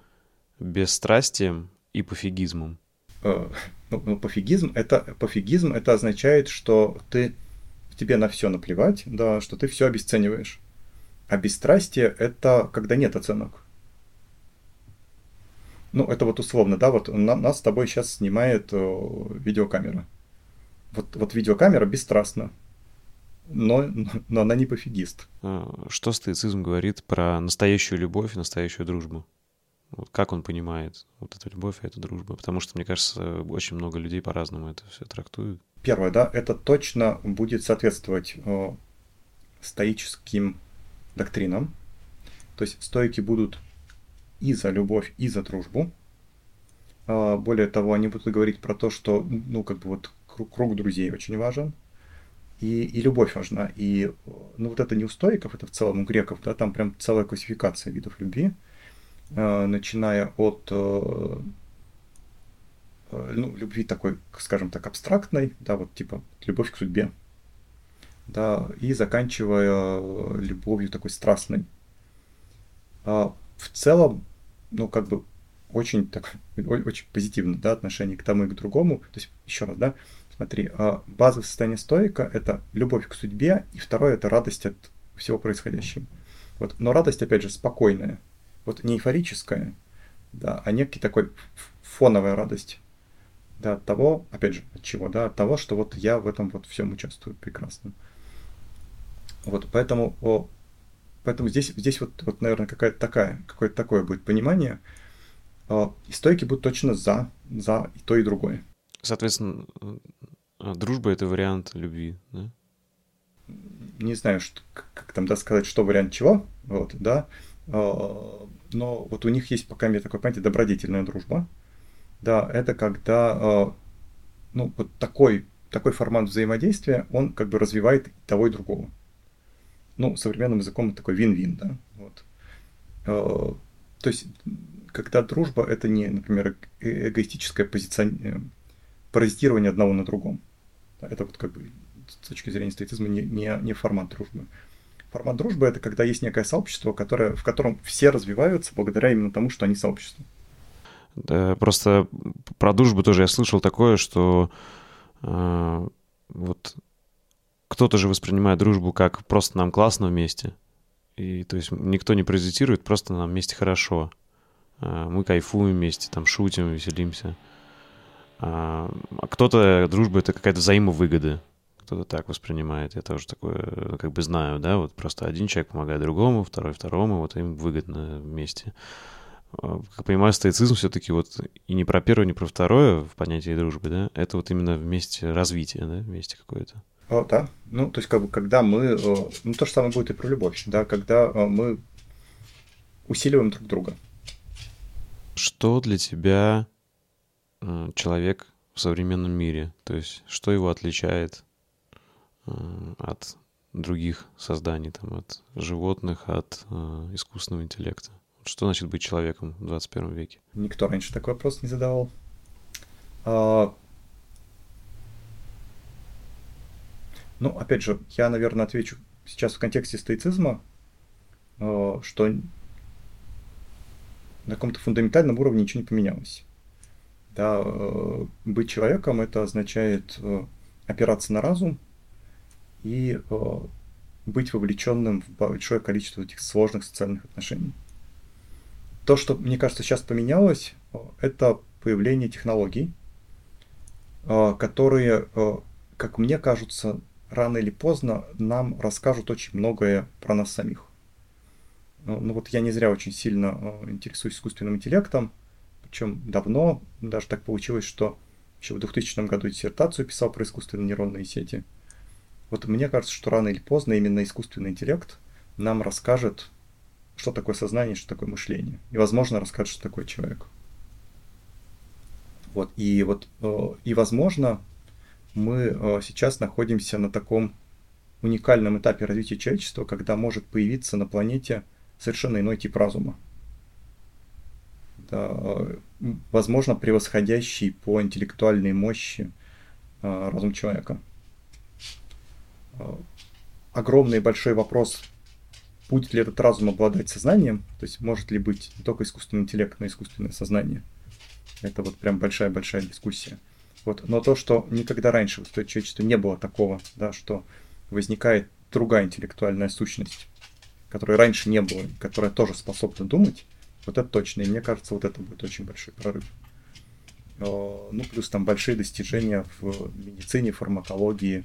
бесстрастием и пофигизмом? Э, ну, пофигизм это, пофигизм это означает, что ты тебе на все наплевать, да, что ты все обесцениваешь. А бесстрастие – это когда нет оценок. Ну, это вот условно, да, вот на, нас с тобой сейчас снимает о, видеокамера. Вот, вот видеокамера бесстрастна, но, но она не пофигист. Что стоицизм говорит про настоящую любовь и настоящую дружбу? Вот как он понимает вот эту любовь и эту дружбу? Потому что, мне кажется, очень много людей по-разному это все трактуют. Первое, да, это точно будет соответствовать э, стоическим доктринам. То есть стоики будут и за любовь, и за дружбу. Э, более того, они будут говорить про то, что, ну, как бы вот круг, круг друзей очень важен, и, и любовь важна. И, ну, вот это не у стоиков, это в целом у греков, да, там прям целая классификация видов любви, э, начиная от э, э, ну, любви такой, скажем так, абстрактной, да, вот типа любовь к судьбе, да, и заканчивая любовью такой страстной. А в целом, ну, как бы, очень, так, очень позитивно, да, отношение к тому и к другому. То есть, еще раз, да, смотри, базовое состояние стоика — это любовь к судьбе, и второе — это радость от всего происходящего. Вот, но радость, опять же, спокойная, вот не эйфорическая, да, а некий такой фоновая радость, да, от того, опять же, от чего, да, от того, что вот я в этом вот всем участвую прекрасно. Вот, поэтому, о, поэтому здесь, здесь вот, вот, наверное, какая-то такая, какое-то такое будет понимание. И стойки будут точно за, за и то, и другое. Соответственно, дружба — это вариант любви, да? Не знаю, что, как там, да, сказать, что вариант чего, вот, да. Но вот у них есть, пока мне такое понятие, добродетельная дружба. Да, это когда, ну, вот такой, такой формат взаимодействия, он как бы развивает и того, и другого. Ну, современным языком это такой вин-вин, да, вот. То есть... когда дружба — это не, например, эгоистическое позиционирование, паразитирование одного на другом. Это вот как бы с точки зрения стоицизма не, не, не формат дружбы. Формат дружбы — это когда есть некое сообщество, которое, в котором все развиваются благодаря именно тому, что они сообщество. Да, просто про дружбу тоже я слышал такое, что э, вот кто-то же воспринимает дружбу как «просто нам классно вместе», и то есть никто не паразитирует, просто нам вместе хорошо. Мы кайфуем вместе, там шутим, веселимся. А кто-то, дружба — это какая-то взаимовыгода. Кто-то так воспринимает. Я тоже такое как бы знаю, да, вот просто один человек помогает другому, второй второму, вот им выгодно вместе. Как понимаю, стоицизм все-таки вот и не про первое, не про второе в понятии дружбы, да, это вот именно вместе развитие, да, вместе какое-то. О, да, ну, то есть как бы когда мы, ну, то же самое будет и про любовь, да, когда мы усиливаем друг друга. Что для тебя человек в современном мире? То есть, что его отличает от других созданий, там, от животных, от искусственного интеллекта? Что значит быть человеком в двадцать первом веке? Никто раньше такой вопрос не задавал. Ну, опять же, я, наверное, отвечу сейчас в контексте стоицизма, что... на каком-то фундаментальном уровне ничего не поменялось. Да, быть человеком — это означает опираться на разум и быть вовлеченным в большое количество этих сложных социальных отношений. То, что, мне кажется, сейчас поменялось, это появление технологий, которые, как мне кажется, рано или поздно нам расскажут очень многое про нас самих. Ну вот я не зря очень сильно интересуюсь искусственным интеллектом, причем давно, даже так получилось, что еще в двухтысячном году диссертацию писал про искусственные нейронные сети. Вот мне кажется, что рано или поздно именно искусственный интеллект нам расскажет, что такое сознание, что такое мышление, и, возможно, расскажет, что такое человек. Вот, и вот, и возможно, мы сейчас находимся на таком уникальном этапе развития человечества, когда может появиться на планете совершенно иной тип разума, да, возможно, превосходящий по интеллектуальной мощи э, разум человека. Э, огромный большой вопрос, будет ли этот разум обладать сознанием, то есть может ли быть не только искусственный интеллект, но и искусственное сознание. Это вот прям большая-большая дискуссия. Вот. Но то, что никогда раньше в истории человечества не было такого, да, что возникает другая интеллектуальная сущность, которой раньше не было, которая тоже способна думать, вот это точно. И мне кажется, вот это будет очень большой прорыв. Ну, плюс там большие достижения в медицине, фармакологии,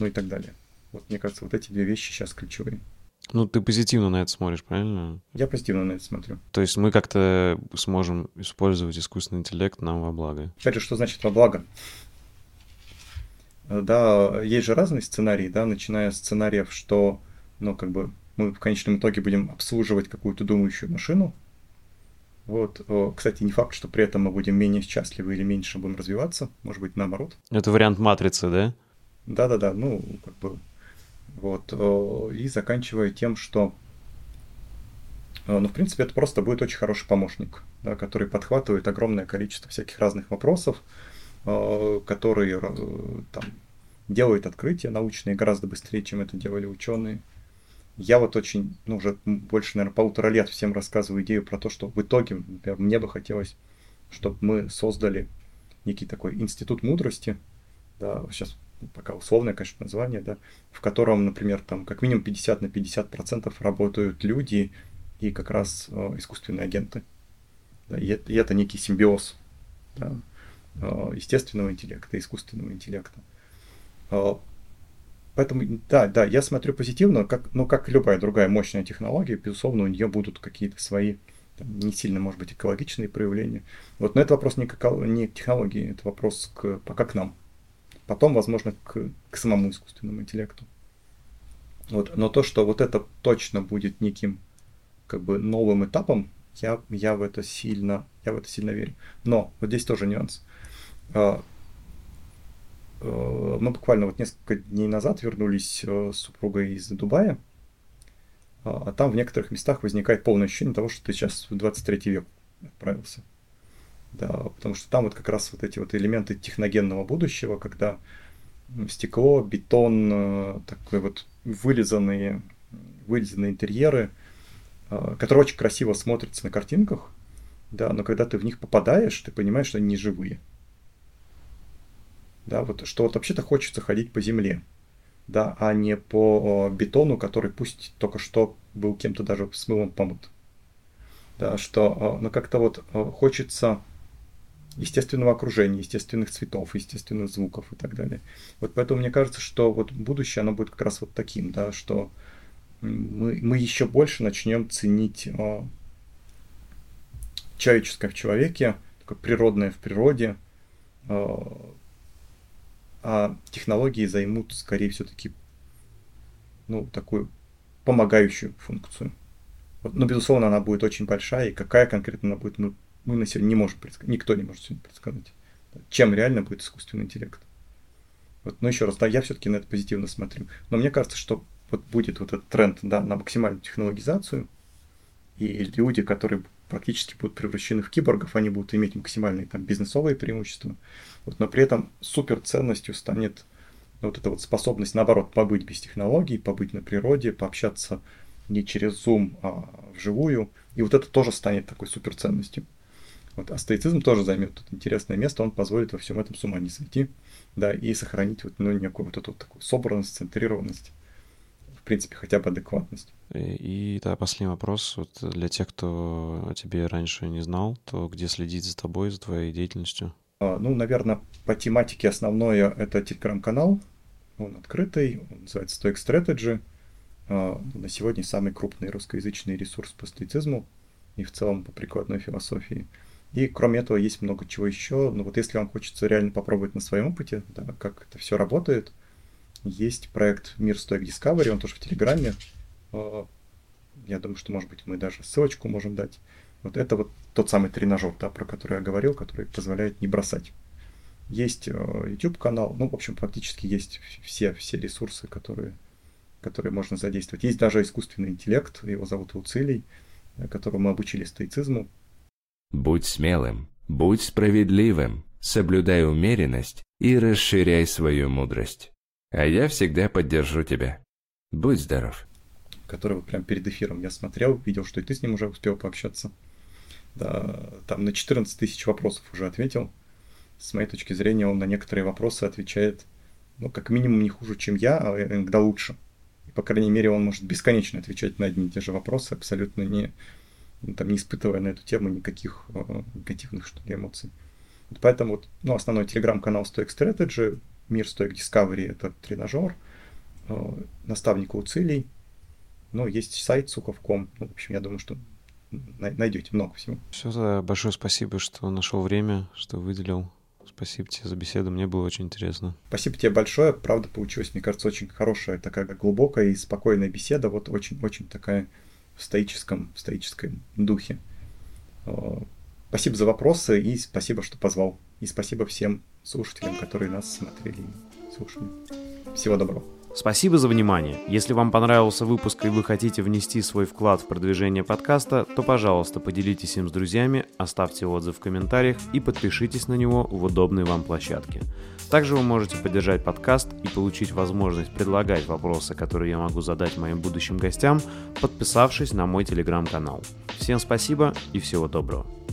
ну и так далее. Вот, мне кажется, вот эти две вещи сейчас ключевые. Ну, ты позитивно на это смотришь, правильно? Я позитивно на это смотрю. То есть мы как-то сможем использовать искусственный интеллект нам во благо? Опять же, что значит во благо? Да, есть же разные сценарии, да, начиная с сценариев, что, ну, как бы мы в конечном итоге будем обслуживать какую-то думающую машину, Вот, кстати, не факт, что при этом мы будем менее счастливы или меньше будем развиваться, может быть, наоборот. Это вариант матрицы, да? Да-да-да, ну, как бы, вот, и заканчивая тем, что, ну, в принципе, это просто будет очень хороший помощник, да, который подхватывает огромное количество всяких разных вопросов, который, там, делает открытия научные гораздо быстрее, чем это делали ученые. Я вот очень, ну, уже больше, наверное, полутора лет всем рассказываю идею про то, что в итоге, например, мне бы хотелось, чтобы мы создали некий такой институт мудрости, да, сейчас пока условное, конечно, название, да, в котором, например, там как минимум пятьдесят на пятьдесят процентов работают люди и как раз э, искусственные агенты. Да, и, и это некий симбиоз, да, э, естественного интеллекта, искусственного интеллекта. Поэтому, да, да, я смотрю позитивно, как, но ну, как любая другая мощная технология, безусловно, у нее будут какие-то свои, там, не сильно, может быть, экологичные проявления. Вот, но это вопрос не к, не к технологии, это вопрос к, пока к нам. Потом, возможно, к, к самому искусственному интеллекту. Вот, но то, что вот это точно будет неким, как бы, новым этапом, я, я, в это сильно, я в это сильно верю. Но вот здесь тоже нюанс. Мы буквально вот несколько дней назад вернулись с супругой из Дубая, а там в некоторых местах возникает полное ощущение того, что ты сейчас в двадцать третий век отправился. Да, потому что там вот как раз вот эти вот элементы техногенного будущего, когда стекло, бетон, такой вот вылизанные, вылизанные интерьеры, которые очень красиво смотрятся на картинках, да, но когда ты в них попадаешь, ты понимаешь, что они не живые. Да, вот, что вот вообще-то хочется ходить по земле, да, а не по бетону, который пусть только что был кем-то даже с мылом помыт. Да, что, ну, как-то вот хочется естественного окружения, естественных цветов, естественных звуков и так далее. Вот поэтому мне кажется, что вот будущее, оно будет как раз вот таким, да, что мы, мы еще больше начнем ценить о, человеческое в человеке, такое природное в природе, о, а технологии займут, скорее, все-таки, ну, такую помогающую функцию. Вот, но, безусловно, она будет очень большая, и какая конкретно она будет, мы, мы на сегодня не можем предсказать, никто не может сегодня предсказать, чем реально будет искусственный интеллект. Вот, но еще раз, да, я все-таки на это позитивно смотрю. Но мне кажется, что вот будет вот этот тренд, да, на максимальную технологизацию, и люди, которые практически будут превращены в киборгов, они будут иметь максимальные там бизнесовые преимущества, вот, но при этом суперценностью станет вот эта вот способность, наоборот, побыть без технологий, побыть на природе, пообщаться не через Zoom, а вживую, и вот это тоже станет такой суперценностью. Вот, а стоицизм тоже займет тут интересное место, он позволит во всем этом с ума не сойти, да, и сохранить вот, ну, некую вот эту вот такую собранность, центрированность. В принципе, хотя бы адекватность. И, и да, последний вопрос. Вот для тех, кто о тебе раньше не знал, то где следить за тобой, за твоей деятельностью? А, ну, наверное, по тематике основное это телеграм-канал. Он открытый, он называется Stoic Strategy. А, на сегодня самый крупный русскоязычный ресурс по стоицизму и в целом по прикладной философии. И кроме этого есть много чего еще. Но вот если вам хочется реально попробовать на своем опыте, да, как это все работает, есть проект Мир Stoic Discovery, он тоже в Телеграме. Я думаю, что, может быть, мы даже ссылочку можем дать. Вот это вот тот самый тренажер, да, про который я говорил, который позволяет не бросать. Есть YouTube-канал, ну, в общем, фактически есть все, все ресурсы, которые, которые можно задействовать. Есть даже искусственный интеллект, его зовут Луцилий, которого мы обучили стоицизму. Будь смелым, будь справедливым, соблюдай умеренность и расширяй свою мудрость. А я всегда поддержу тебя. Будь здоров. Который вот прям перед эфиром я смотрел, видел, что и ты с ним уже успел пообщаться. Да, там на четырнадцать тысяч вопросов уже ответил. С моей точки зрения, он на некоторые вопросы отвечает, ну, как минимум, не хуже, чем я, а иногда лучше. И, по крайней мере, он может бесконечно отвечать на одни и те же вопросы, абсолютно не, там, не испытывая на эту тему никаких э, негативных, что ли, эмоций. Вот поэтому вот, ну, основной телеграм-канал Stoic Strategy, Мир Stoic Discovery — это тренажер, э, наставник Луцилий, ну, есть сайт сухов точка ком, ну, в общем, я думаю, что найдете много всего. Все, большое спасибо, что нашел время, что выделил. Спасибо тебе за беседу, мне было очень интересно. Спасибо тебе большое, правда, получилась, мне кажется, очень хорошая, такая глубокая и спокойная беседа, вот очень-очень такая в стоическом, в стоическом духе. Спасибо за вопросы и спасибо, что позвал. И спасибо всем слушателям, которые нас смотрели и слушали. Всего доброго. Спасибо за внимание. Если вам понравился выпуск и вы хотите внести свой вклад в продвижение подкаста, то, пожалуйста, поделитесь им с друзьями, оставьте отзыв в комментариях и подпишитесь на него в удобной вам площадке. Также вы можете поддержать подкаст и получить возможность предлагать вопросы, которые я могу задать моим будущим гостям, подписавшись на мой телеграм-канал. Всем спасибо и всего доброго.